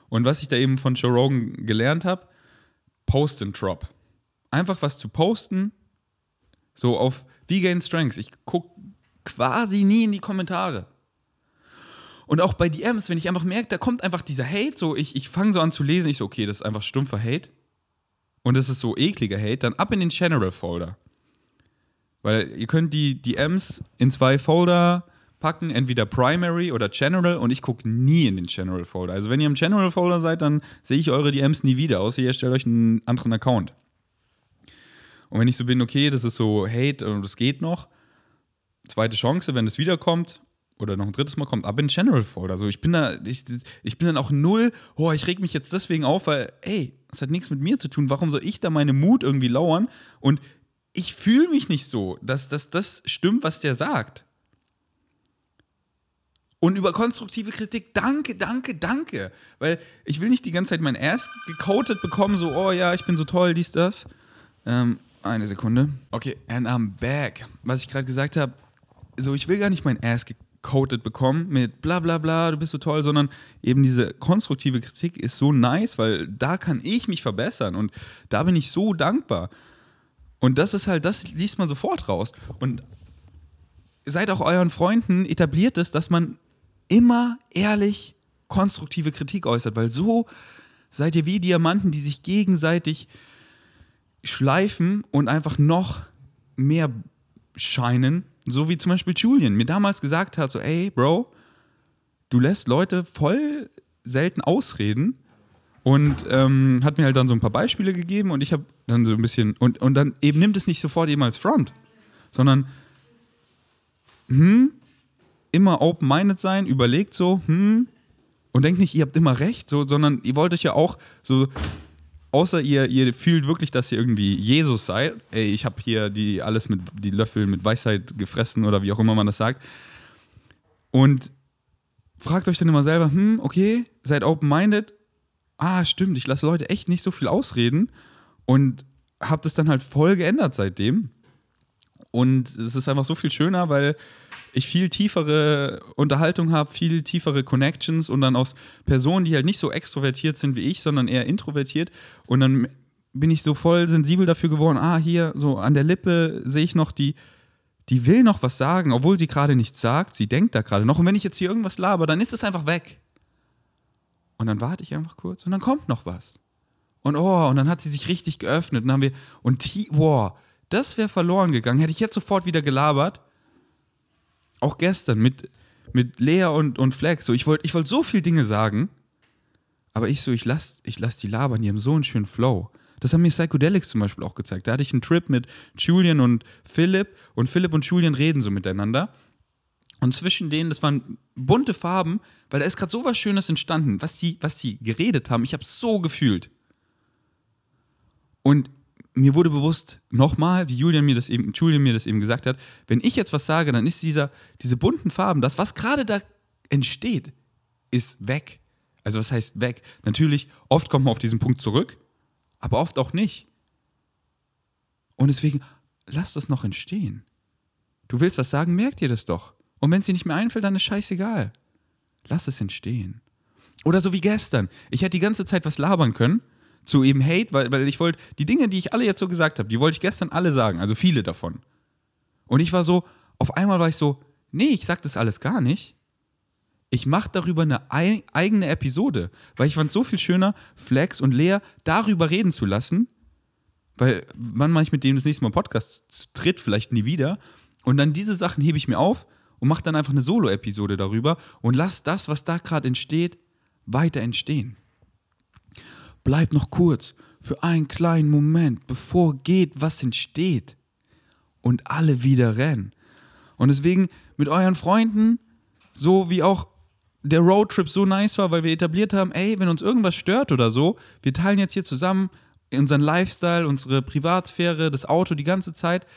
Und was ich da eben von Joe Rogan gelernt habe, Post and Drop. Einfach was zu posten, so auf VGain Strengths. Ich gucke quasi nie in die Kommentare. Und auch bei DMs, wenn ich einfach merke, da kommt einfach dieser Hate, so ich fange so an zu lesen, ich so, okay, das ist einfach stumpfer Hate und das ist so ekliger Hate, dann ab in den General-Folder. Weil ihr könnt die DMs in 2 Folder packen, entweder Primary oder General und ich gucke nie in den General-Folder. Also wenn ihr im General-Folder seid, dann sehe ich eure DMs nie wieder, außer ihr erstellt euch einen anderen Account. Und wenn ich so bin, okay, das ist so Hate und das geht noch, zweite Chance, wenn es wiederkommt oder noch ein drittes Mal kommt, ab in General Folder. Also ich bin dann auch null, oh, ich reg mich jetzt deswegen auf, weil, ey, das hat nichts mit mir zu tun, warum soll ich da meine Mut irgendwie lauern? Und ich fühle mich nicht so, dass das stimmt, was der sagt. Und über konstruktive Kritik, danke, weil ich will nicht die ganze Zeit mein Ass gecoated bekommen, so, oh ja, ich bin so toll, dies, das. Eine Sekunde. Okay, and I'm back. Was ich gerade gesagt habe, so, ich will gar nicht mein Ass gecoated bekommen mit bla bla bla, du bist so toll, sondern eben diese konstruktive Kritik ist so nice, weil da kann ich mich verbessern und da bin ich so dankbar. Und das ist halt, das liest man sofort raus. Und seid auch euren Freunden etabliert ist, dass man immer ehrlich konstruktive Kritik äußert, weil so seid ihr wie Diamanten, die sich gegenseitig schleifen und einfach noch mehr scheinen, so wie zum Beispiel Julian mir damals gesagt hat, so, ey, Bro, du lässt Leute voll selten ausreden und hat mir halt dann so ein paar Beispiele gegeben und ich habe dann so ein bisschen, und dann eben nimmt es nicht sofort eben als Front, sondern immer open-minded sein, überlegt so, und denkt nicht, ihr habt immer recht, so, sondern ihr wollt euch ja auch so, außer ihr fühlt wirklich, dass ihr irgendwie Jesus seid. Ey, ich habe hier die Löffel mit Weisheit gefressen oder wie auch immer man das sagt. Und fragt euch dann immer selber, okay, seid open-minded. Ah, stimmt, ich lasse Leute echt nicht so viel ausreden. Und habe das dann halt voll geändert seitdem. Und es ist einfach so viel schöner, weil ich viel tiefere Unterhaltung habe, viel tiefere Connections und dann aus Personen, die halt nicht so extrovertiert sind wie ich, sondern eher introvertiert. Und dann bin ich so voll sensibel dafür geworden, hier so an der Lippe sehe ich noch, die will noch was sagen, obwohl sie gerade nichts sagt, sie denkt da gerade noch. Und wenn ich jetzt hier irgendwas laber, dann ist es einfach weg. Und dann warte ich einfach kurz und dann kommt noch was. Und und dann hat sie sich richtig geöffnet und dann haben wir, das wäre verloren gegangen. Hätte ich jetzt sofort wieder gelabert. Auch gestern mit Lea und Flex. So, ich wollte so viele Dinge sagen, aber ich lasse die labern. Die haben so einen schönen Flow. Das haben mir Psychedelics zum Beispiel auch gezeigt. Da hatte ich einen Trip mit Julian und Philipp. Und Philipp und Julian reden so miteinander. Und zwischen denen, das waren bunte Farben, weil da ist gerade so was Schönes entstanden. Was die geredet haben, ich habe es so gefühlt. Und mir wurde bewusst, nochmal, wie Julian mir das eben gesagt hat, wenn ich jetzt was sage, dann ist diese bunten Farben, das, was gerade da entsteht, ist weg. Also was heißt weg? Natürlich, oft kommt man auf diesen Punkt zurück, aber oft auch nicht. Und deswegen, lass das noch entstehen. Du willst was sagen, merk dir das doch. Und wenn es dir nicht mehr einfällt, dann ist scheißegal. Lass es entstehen. Oder so wie gestern. Ich hätte die ganze Zeit was labern können, zu eben Hate, weil ich wollte, die Dinge, die ich alle jetzt so gesagt habe, die wollte ich gestern alle sagen, also viele davon. Und ich war so, auf einmal war ich so, nee, ich sag das alles gar nicht. Ich mache darüber eine eigene Episode, weil ich fand es so viel schöner, Flex und Lea darüber reden zu lassen, weil wann mache ich mit dem das nächste Mal Podcast zu dritt, vielleicht nie wieder. Und dann diese Sachen hebe ich mir auf und mache dann einfach eine Solo-Episode darüber und lass das, was da gerade entsteht, weiter entstehen. Bleib noch kurz, für einen kleinen Moment, bevor geht, was entsteht. Und alle wieder rennen. Und deswegen mit euren Freunden, so wie auch der Roadtrip so nice war, weil wir etabliert haben, ey, wenn uns irgendwas stört oder so, wir teilen jetzt hier zusammen unseren Lifestyle, unsere Privatsphäre, das Auto die ganze Zeit.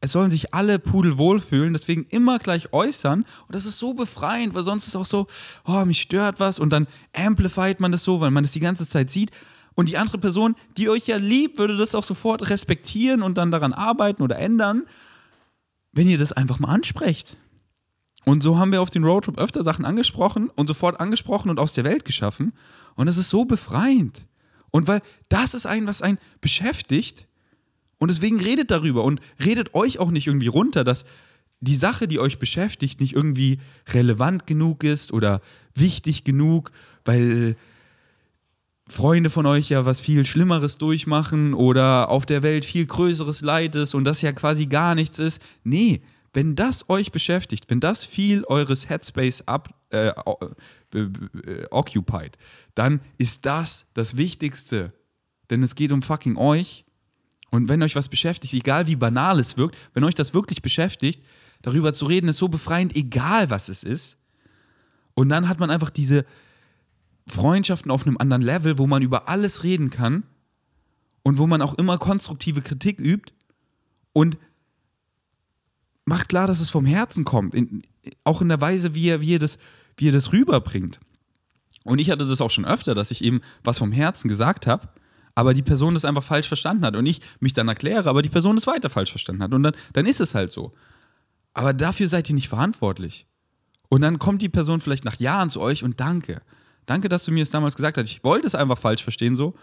Es sollen sich alle pudelwohl fühlen, deswegen immer gleich äußern. Und das ist so befreiend, weil sonst ist es auch so, oh, mich stört was. Und dann amplified man das so, weil man das die ganze Zeit sieht. Und die andere Person, die euch ja liebt, würde das auch sofort respektieren und dann daran arbeiten oder ändern, wenn ihr das einfach mal ansprecht. Und so haben wir auf den Roadtrip öfter Sachen angesprochen und sofort angesprochen und aus der Welt geschaffen. Und es ist so befreiend. Und weil das ist ein, was einen beschäftigt. Und deswegen redet darüber und redet euch auch nicht irgendwie runter, dass die Sache, die euch beschäftigt, nicht irgendwie relevant genug ist oder wichtig genug, weil Freunde von euch ja was viel Schlimmeres durchmachen oder auf der Welt viel größeres Leid ist und das ja quasi gar nichts ist. Nee, wenn das euch beschäftigt, wenn das viel eures Headspace occupied, dann ist das das Wichtigste. Denn es geht um fucking euch. Und wenn euch was beschäftigt, egal wie banal es wirkt, wenn euch das wirklich beschäftigt, darüber zu reden, ist so befreiend, egal was es ist. Und dann hat man einfach diese Freundschaften auf einem anderen Level, wo man über alles reden kann und wo man auch immer konstruktive Kritik übt und macht klar, dass es vom Herzen kommt, auch in der Weise, wie ihr das rüberbringt. Und ich hatte das auch schon öfter, dass ich eben was vom Herzen gesagt habe, aber die Person das einfach falsch verstanden hat und ich mich dann erkläre, aber die Person das weiter falsch verstanden hat und dann ist es halt so. Aber dafür seid ihr nicht verantwortlich. Und dann kommt die Person vielleicht nach Jahren zu euch und danke, dass du mir das damals gesagt hast. Ich wollte es einfach falsch verstehen so,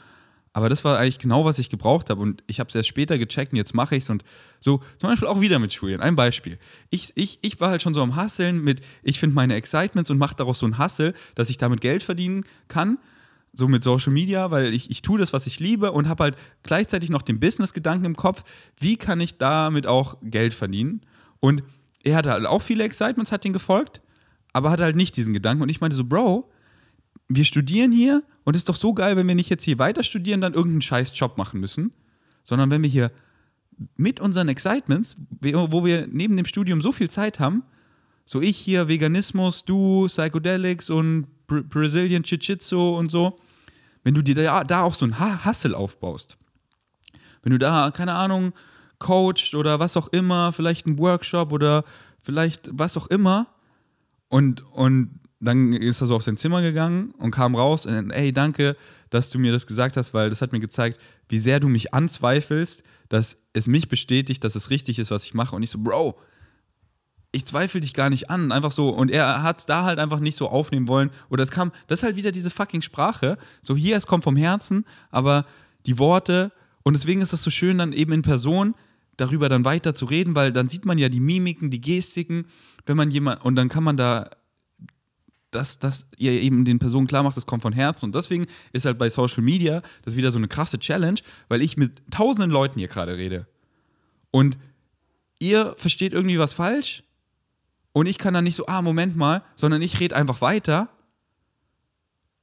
aber das war eigentlich genau, was ich gebraucht habe und ich habe es erst später gecheckt und jetzt mache ich es und so. Zum Beispiel auch wieder mit Julian, ein Beispiel. Ich war halt schon so am Hustlen mit, ich finde meine Excitements und mache daraus so ein Hustle, dass ich damit Geld verdienen kann, so mit Social Media, weil ich tue das, was ich liebe und habe halt gleichzeitig noch den Business-Gedanken im Kopf, wie kann ich damit auch Geld verdienen? Und er hatte halt auch viele Excitements, hat den gefolgt, aber hatte halt nicht diesen Gedanken und ich meinte so, Bro, wir studieren hier und es ist doch so geil, wenn wir nicht jetzt hier weiter studieren, dann irgendeinen scheiß Job machen müssen, sondern wenn wir hier mit unseren Excitements, wo wir neben dem Studium so viel Zeit haben, so ich hier Veganismus, du Psychedelics und Brazilian Jiu-Jitsu und so, wenn du dir da auch so ein Hustle aufbaust, wenn du da, keine Ahnung, coachst oder was auch immer, vielleicht einen Workshop oder vielleicht was auch immer und dann ist er so auf sein Zimmer gegangen und kam raus und ey, danke, dass du mir das gesagt hast, weil das hat mir gezeigt, wie sehr du mich anzweifelst, dass es mich bestätigt, dass es richtig ist, was ich mache. Und ich so, Bro, ich zweifle dich gar nicht an, einfach so. Und er hat es da halt einfach nicht so aufnehmen wollen. Oder das ist halt wieder diese fucking Sprache. So hier, es kommt vom Herzen, aber die Worte. Und deswegen ist es so schön, dann eben in Person darüber dann weiter zu reden, weil dann sieht man ja die Mimiken, die Gestiken, wenn man jemand, und dann kann man da dass ihr eben den Personen klar macht, das kommt von Herzen. Und deswegen ist halt bei Social Media das wieder so eine krasse Challenge, weil ich mit tausenden Leuten hier gerade rede. Und ihr versteht irgendwie was falsch und ich kann dann nicht so, Moment mal, sondern ich rede einfach weiter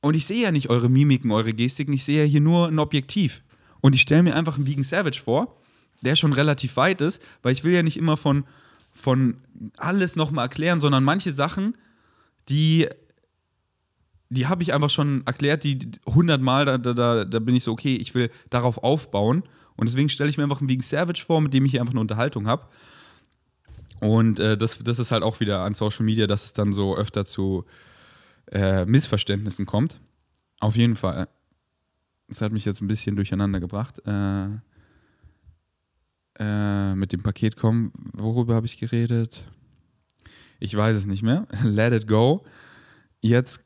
und ich sehe ja nicht eure Mimiken, eure Gestiken, ich sehe ja hier nur ein Objektiv. Und ich stelle mir einfach einen Vegan Savage vor, der schon relativ weit ist, weil ich will ja nicht immer von alles nochmal erklären, sondern manche Sachen, die habe ich einfach schon erklärt, die 100-mal, da bin ich so, okay, ich will darauf aufbauen. Und deswegen stelle ich mir einfach einen Vegan Savage vor, mit dem ich hier einfach eine Unterhaltung habe. Und das ist halt auch wieder an Social Media, dass es dann so öfter zu Missverständnissen kommt. Auf jeden Fall. Das hat mich jetzt ein bisschen durcheinander gebracht. Mit dem Paket kommen, worüber habe ich geredet? Ich weiß es nicht mehr. Let it go. Jetzt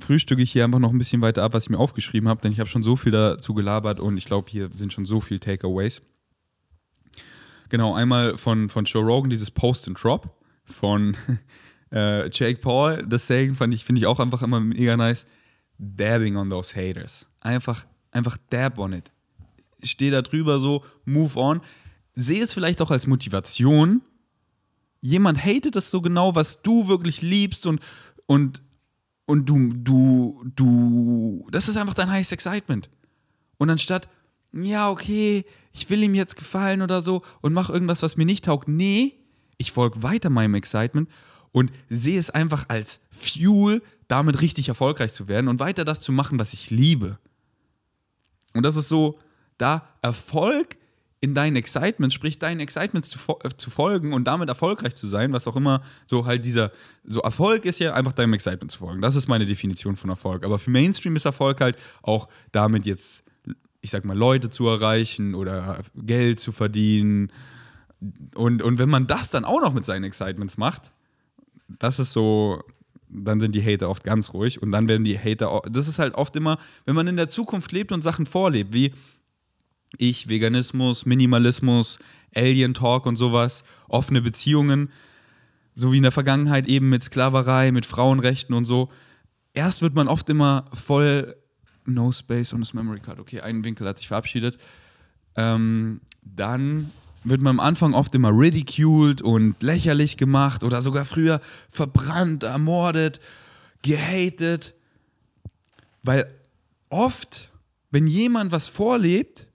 frühstücke ich hier einfach noch ein bisschen weiter ab, was ich mir aufgeschrieben habe, denn ich habe schon so viel dazu gelabert und ich glaube, hier sind schon so viele Takeaways. Genau, einmal von Joe Rogan dieses Post and Drop, von Jake Paul. Das Saying finde ich auch einfach immer mega nice. Dabbing on those haters. Einfach dab on it. Steh da drüber so, move on. Sehe es vielleicht auch als Motivation. Jemand hatet das so genau, was du wirklich liebst und du, das ist einfach dein highest excitement. Und anstatt ja, okay, ich will ihm jetzt gefallen oder so und mach irgendwas, was mir nicht taugt. Nee, ich folge weiter meinem Excitement und sehe es einfach als Fuel, damit richtig erfolgreich zu werden und weiter das zu machen, was ich liebe. Und das ist so, da Erfolg in deinen Excitements, sprich deinen Excitements zu folgen und damit erfolgreich zu sein, was auch immer, so halt dieser, so Erfolg ist ja einfach deinem Excitement zu folgen. Das ist meine Definition von Erfolg. Aber für Mainstream ist Erfolg halt auch damit jetzt, ich sag mal, Leute zu erreichen oder Geld zu verdienen. Und wenn man das dann auch noch mit seinen Excitements macht, das ist so, dann sind die Hater oft ganz ruhig und dann werden die Hater, das ist halt oft immer, wenn man in der Zukunft lebt und Sachen vorlebt, wie ich, Veganismus, Minimalismus, Alien-Talk und sowas, offene Beziehungen, so wie in der Vergangenheit eben mit Sklaverei, mit Frauenrechten und so, erst wird man oft immer voll No Space on this Memory Card. Okay, ein Winkel hat sich verabschiedet. Dann wird man am Anfang oft immer ridiculed und lächerlich gemacht oder sogar früher verbrannt, ermordet, gehatet. Weil oft, wenn jemand was vorlebt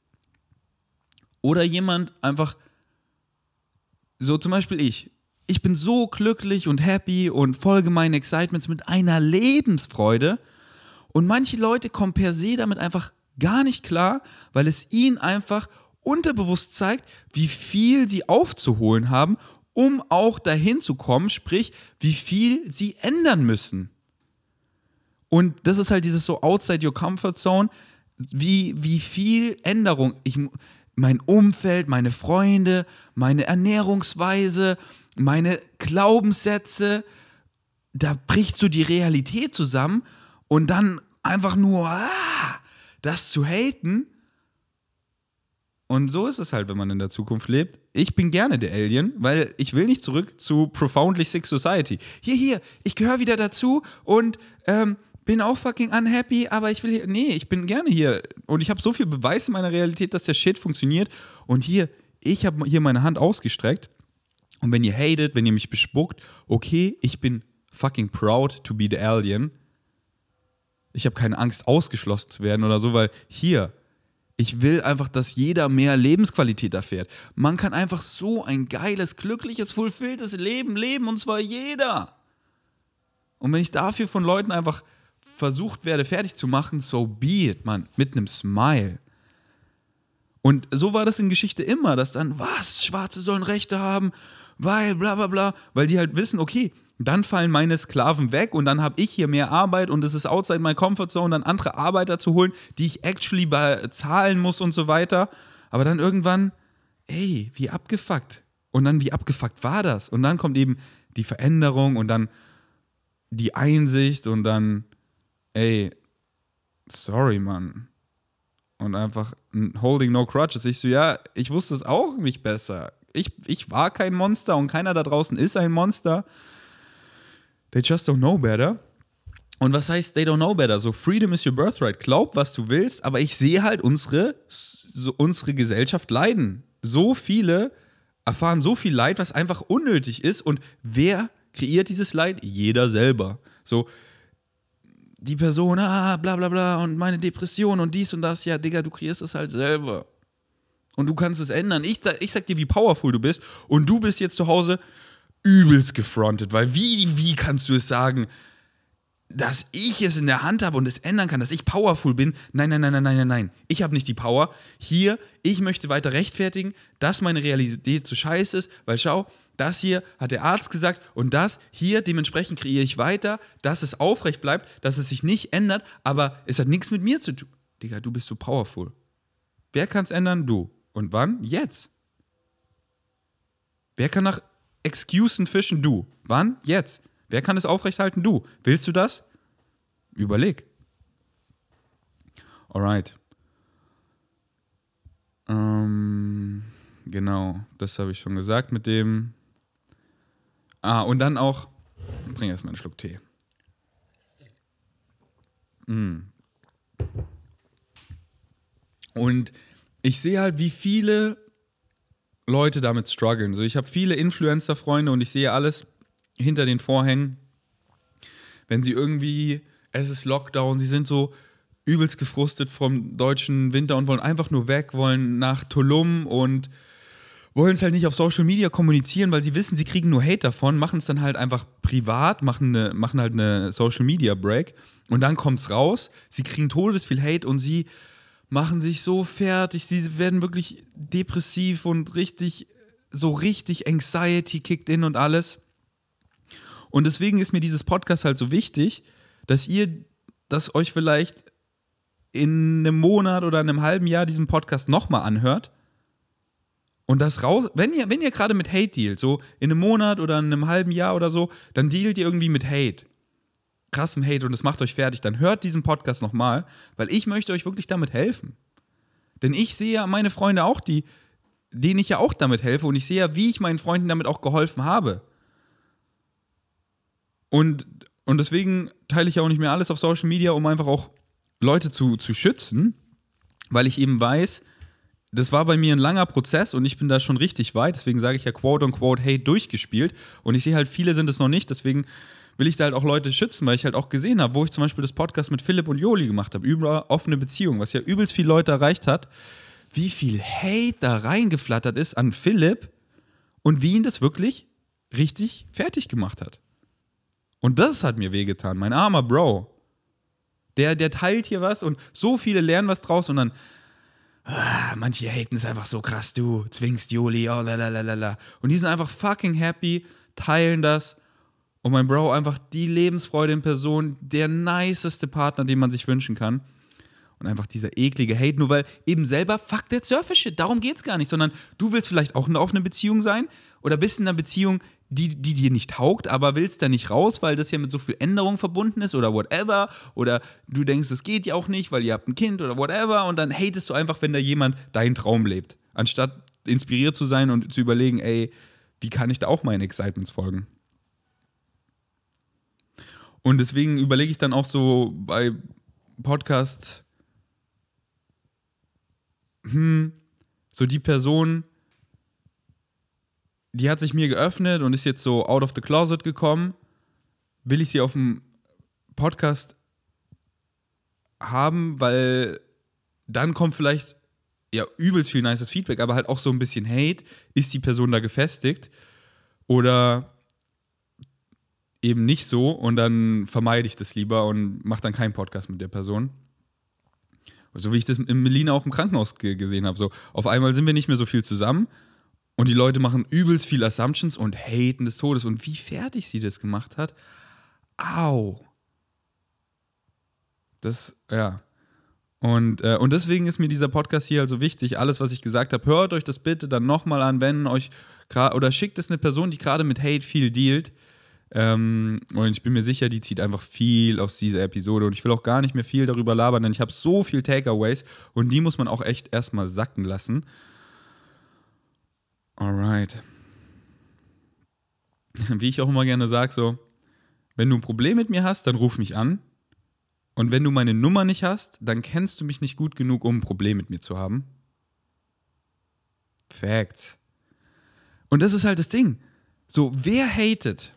oder jemand einfach, so zum Beispiel ich bin so glücklich und happy und folge meinen Excitements mit einer Lebensfreude. Und manche Leute kommen per se damit einfach gar nicht klar, weil es ihnen einfach unterbewusst zeigt, wie viel sie aufzuholen haben, um auch dahin zu kommen, sprich, wie viel sie ändern müssen. Und das ist halt dieses so outside your comfort zone, wie viel Änderung. Mein Umfeld, meine Freunde, meine Ernährungsweise, meine Glaubenssätze, da bricht so die Realität zusammen und dann einfach nur das zu haten. Und so ist es halt, wenn man in der Zukunft lebt. Ich bin gerne der Alien, weil ich will nicht zurück zu Profoundly Sick Society. Hier, ich gehöre wieder dazu und bin auch fucking unhappy, aber ich will hier, nee, ich bin gerne hier. Und ich habe so viel Beweis in meiner Realität, dass der Shit funktioniert. Und hier, ich habe hier meine Hand ausgestreckt. Und wenn ihr hatet, wenn ihr mich bespuckt, okay, ich bin fucking proud to be the Alien. Ich habe keine Angst, ausgeschlossen zu werden oder so, weil hier, ich will einfach, dass jeder mehr Lebensqualität erfährt. Man kann einfach so ein geiles, glückliches, fulfilltes Leben leben, und zwar jeder. Und wenn ich dafür von Leuten einfach versucht werde, fertig zu machen, so be it, Mann, mit einem Smile. Und so war das in Geschichte immer, dass dann, was, Schwarze sollen Rechte haben, weil bla bla bla, weil die halt wissen, okay, dann fallen meine Sklaven weg und dann habe ich hier mehr Arbeit und es ist outside my comfort zone, dann andere Arbeiter zu holen, die ich actually bezahlen muss und so weiter. Aber dann irgendwann, ey, wie abgefuckt. Und dann, wie abgefuckt war das? Und dann kommt eben die Veränderung und dann die Einsicht und dann, ey, sorry, Mann. Und einfach holding no crutches. Ich so, ja, ich wusste es auch nicht besser. Ich war kein Monster und keiner da draußen ist ein Monster. They just don't know better. Und was heißt they don't know better? So, freedom is your birthright. Glaub, was du willst, aber ich sehe halt unsere Gesellschaft leiden. So viele erfahren so viel Leid, was einfach unnötig ist. Und wer kreiert dieses Leid? Jeder selber. So, die Person, bla bla bla und meine Depression und dies und das. Ja, Digga, du kreierst es halt selber. Und du kannst es ändern. Ich sag dir, wie powerful du bist. Und du bist jetzt zu Hause übelst gefrontet, weil wie kannst du es sagen, dass ich es in der Hand habe und es ändern kann, dass ich powerful bin? Nein. Ich habe nicht die Power. Hier, ich möchte weiter rechtfertigen, dass meine Realität so scheiße ist, weil schau, das hier hat der Arzt gesagt und das hier, dementsprechend kreiere ich weiter, dass es aufrecht bleibt, dass es sich nicht ändert, aber es hat nichts mit mir zu tun. Digga, du bist so powerful. Wer kann es ändern? Du. Und wann? Jetzt. Wer kann nach Excusen fischen? Du. Wann? Jetzt. Wer kann es aufrechthalten? Du. Willst du das? Überleg. Alright. Genau, das habe ich schon gesagt mit dem. Und dann auch, ich trinke erstmal einen Schluck Tee. Und ich sehe halt, wie viele Leute damit strugglen. So, ich habe viele Influencer-Freunde und ich sehe alles hinter den Vorhängen. Wenn sie irgendwie, es ist Lockdown, sie sind so übelst gefrustet vom deutschen Winter und wollen einfach nur weg, wollen nach Tulum und wollen es halt nicht auf Social Media kommunizieren, weil sie wissen, sie kriegen nur Hate davon, machen es dann halt einfach privat, machen halt eine Social Media Break und dann kommt es raus, sie kriegen todesviel Hate und sie machen sich so fertig, sie werden wirklich depressiv und richtig Anxiety kickt in und alles. Und deswegen ist mir dieses Podcast halt so wichtig, dass ihr das euch vielleicht in einem Monat oder in einem halben Jahr diesen Podcast nochmal anhört und das raus, wenn ihr gerade mit Hate dealt, so in einem Monat oder in einem halben Jahr oder so, dann dealt ihr irgendwie mit Hate, krassem Hate und es macht euch fertig, dann hört diesen Podcast nochmal, weil ich möchte euch wirklich damit helfen. Denn ich sehe ja meine Freunde auch, denen ich ja auch damit helfe und ich sehe ja, wie ich meinen Freunden damit auch geholfen habe. Und deswegen teile ich ja auch nicht mehr alles auf Social Media, um einfach auch Leute zu schützen, weil ich eben weiß, das war bei mir ein langer Prozess und ich bin da schon richtig weit, deswegen sage ich ja quote-unquote Hate durchgespielt und ich sehe halt, viele sind es noch nicht, deswegen will ich da halt auch Leute schützen, weil ich halt auch gesehen habe, wo ich zum Beispiel das Podcast mit Philipp und Joli gemacht habe, über offene Beziehungen, was ja übelst viele Leute erreicht hat, wie viel Hate da reingeflattert ist an Philipp und wie ihn das wirklich richtig fertig gemacht hat. Und das hat mir wehgetan, mein armer Bro. Der teilt hier was und so viele lernen was draus und dann, manche haten es einfach so krass, du zwingst Joli, oh lalalala. Und die sind einfach fucking happy, teilen das und mein Bro einfach die Lebensfreude in Person, der niceste Partner, den man sich wünschen kann. Und einfach dieser eklige Hate, nur weil eben selber, fuck that surface shit, darum geht's gar nicht, sondern du willst vielleicht auch auf eine Beziehung sein oder bist in einer Beziehung, die dir nicht taugt, aber willst da nicht raus, weil das ja mit so viel Änderung verbunden ist oder whatever oder du denkst, das geht ja auch nicht, weil ihr habt ein Kind oder whatever und dann hatest du einfach, wenn da jemand deinen Traum lebt, anstatt inspiriert zu sein und zu überlegen, ey, wie kann ich da auch meinen Excitements folgen? Und deswegen überlege ich dann auch so bei Podcasts, so die Person, die hat sich mir geöffnet und ist jetzt so out of the closet gekommen. Will ich sie auf dem Podcast haben, weil dann kommt vielleicht ja übelst viel nices Feedback, aber halt auch so ein bisschen Hate. Ist die Person da gefestigt oder eben nicht so und dann vermeide ich das lieber und mache dann keinen Podcast mit der Person. So wie ich das in Melina auch im Krankenhaus gesehen habe. So, auf einmal sind wir nicht mehr so viel zusammen und die Leute machen übelst viel Assumptions und haten des Todes. Und wie fertig sie das gemacht hat. Au. Das, ja. Und deswegen ist mir dieser Podcast hier also wichtig. Alles, was ich gesagt habe, hört euch das bitte dann nochmal an, wenn euch oder schickt es eine Person, die gerade mit Hate viel dealt. Und ich bin mir sicher, die zieht einfach viel aus dieser Episode und ich will auch gar nicht mehr viel darüber labern, denn ich habe so viel Takeaways und die muss man auch echt erstmal sacken lassen. Alright. Wie ich auch immer gerne sage, so, wenn du ein Problem mit mir hast, dann ruf mich an und wenn du meine Nummer nicht hast, dann kennst du mich nicht gut genug, um ein Problem mit mir zu haben. Facts. Und das ist halt das Ding. So, wer hatet?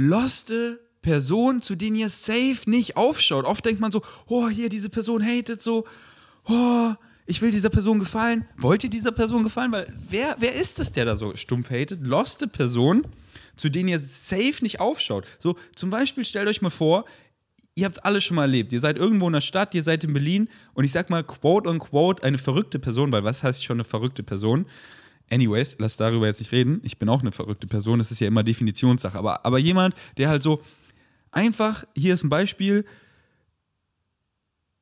Loste Person, zu denen ihr safe nicht aufschaut. Oft denkt man so, oh, hier, diese Person hatet so, oh, ich will dieser Person gefallen. Wollt ihr dieser Person gefallen? Weil wer ist es, der da so stumpf hatet? Loste Person, zu denen ihr safe nicht aufschaut. So, zum Beispiel, stellt euch mal vor, ihr habt es alle schon mal erlebt. Ihr seid irgendwo in der Stadt, ihr seid in Berlin und ich sag mal, quote unquote, eine verrückte Person, weil was heißt schon eine verrückte Person? Anyways, lass darüber jetzt nicht reden. Ich bin auch eine verrückte Person, das ist ja immer Definitionssache. Aber jemand, der halt so einfach, hier ist ein Beispiel,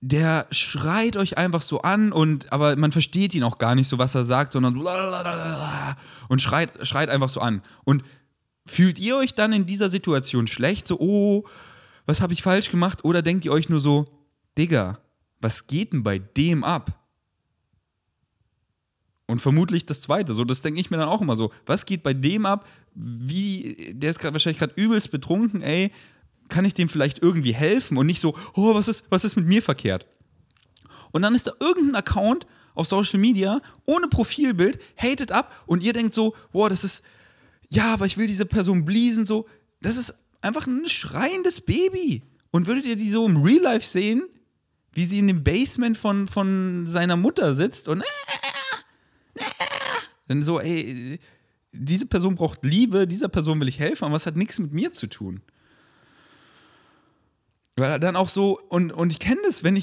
der schreit euch einfach so an, und aber man versteht ihn auch gar nicht so, was er sagt, sondern und schreit einfach so an. Und fühlt ihr euch dann in dieser Situation schlecht? So, oh, was habe ich falsch gemacht? Oder denkt ihr euch nur so, Digga, was geht denn bei dem ab? Und vermutlich das Zweite, so, das denke ich mir dann auch immer so, was geht bei dem ab, wie, der ist wahrscheinlich gerade übelst betrunken, ey, kann ich dem vielleicht irgendwie helfen und nicht so, oh, was ist mit mir verkehrt? Und dann ist da irgendein Account auf Social Media, ohne Profilbild, hatet ab und ihr denkt so, boah, das ist, ja, aber ich will diese Person bleasen, so, das ist einfach ein schreiendes Baby. Und würdet ihr die so im Real Life sehen, wie sie in dem Basement von seiner Mutter sitzt und dann so, ey, diese Person braucht Liebe, dieser Person will ich helfen, aber es hat nichts mit mir zu tun. Weil dann auch so, und ich kenne das, wenn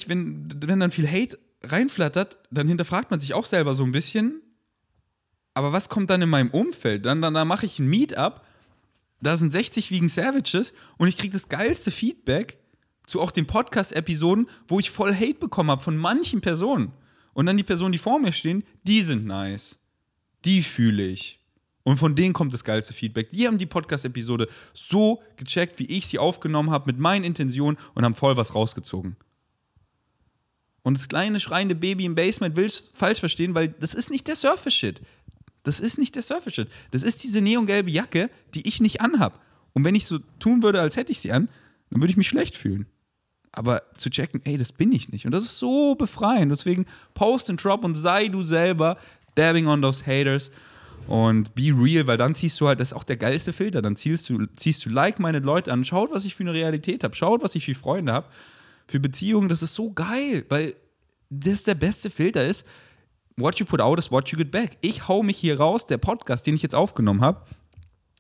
dann viel Hate reinflattert, dann hinterfragt man sich auch selber so ein bisschen, aber was kommt dann in meinem Umfeld? Dann mache ich ein Meetup, da sind 60 Vegan Savages und ich kriege das geilste Feedback zu auch den Podcast-Episoden, wo ich voll Hate bekommen habe von manchen Personen. Und dann die Personen, die vor mir stehen, die sind nice. Die fühle ich. Und von denen kommt das geilste Feedback. Die haben die Podcast-Episode so gecheckt, wie ich sie aufgenommen habe, mit meinen Intentionen und haben voll was rausgezogen. Und das kleine schreiende Baby im Basement willst du falsch verstehen, weil das ist nicht der Surface-Shit. Das ist nicht der Surface-Shit. Das ist diese neongelbe Jacke, die ich nicht anhab. Und wenn ich so tun würde, als hätte ich sie an, dann würde ich mich schlecht fühlen. Aber zu checken, ey, das bin ich nicht. Und das ist so befreiend. Deswegen post and drop und sei du selber, dabbing on those haters. Und be real, weil dann ziehst du halt, das ist auch der geilste Filter, dann ziehst du like-minded Leute an, schaut, was ich für eine Realität habe, schaut, was ich für Freunde habe, für Beziehungen, das ist so geil, weil das der beste Filter ist, what you put out is what you get back. Ich hau mich hier raus, der Podcast, den ich jetzt aufgenommen habe,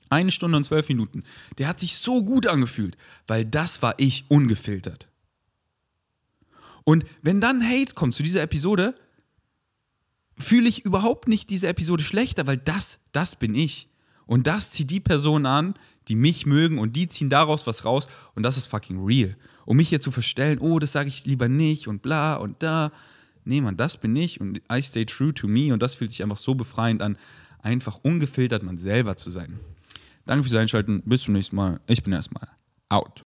1 Stunde und 12 Minuten, der hat sich so gut angefühlt, weil das war ich ungefiltert. Und wenn dann Hate kommt zu dieser Episode, fühle ich überhaupt nicht diese Episode schlechter, weil das bin ich. Und das zieht die Personen an, die mich mögen und die ziehen daraus was raus und das ist fucking real. Um mich hier zu verstellen, oh, das sage ich lieber nicht und bla und da. Nee, Mann, das bin ich und I stay true to me und das fühlt sich einfach so befreiend an, einfach ungefiltert man selber zu sein. Danke fürs Einschalten, bis zum nächsten Mal. Ich bin erstmal out.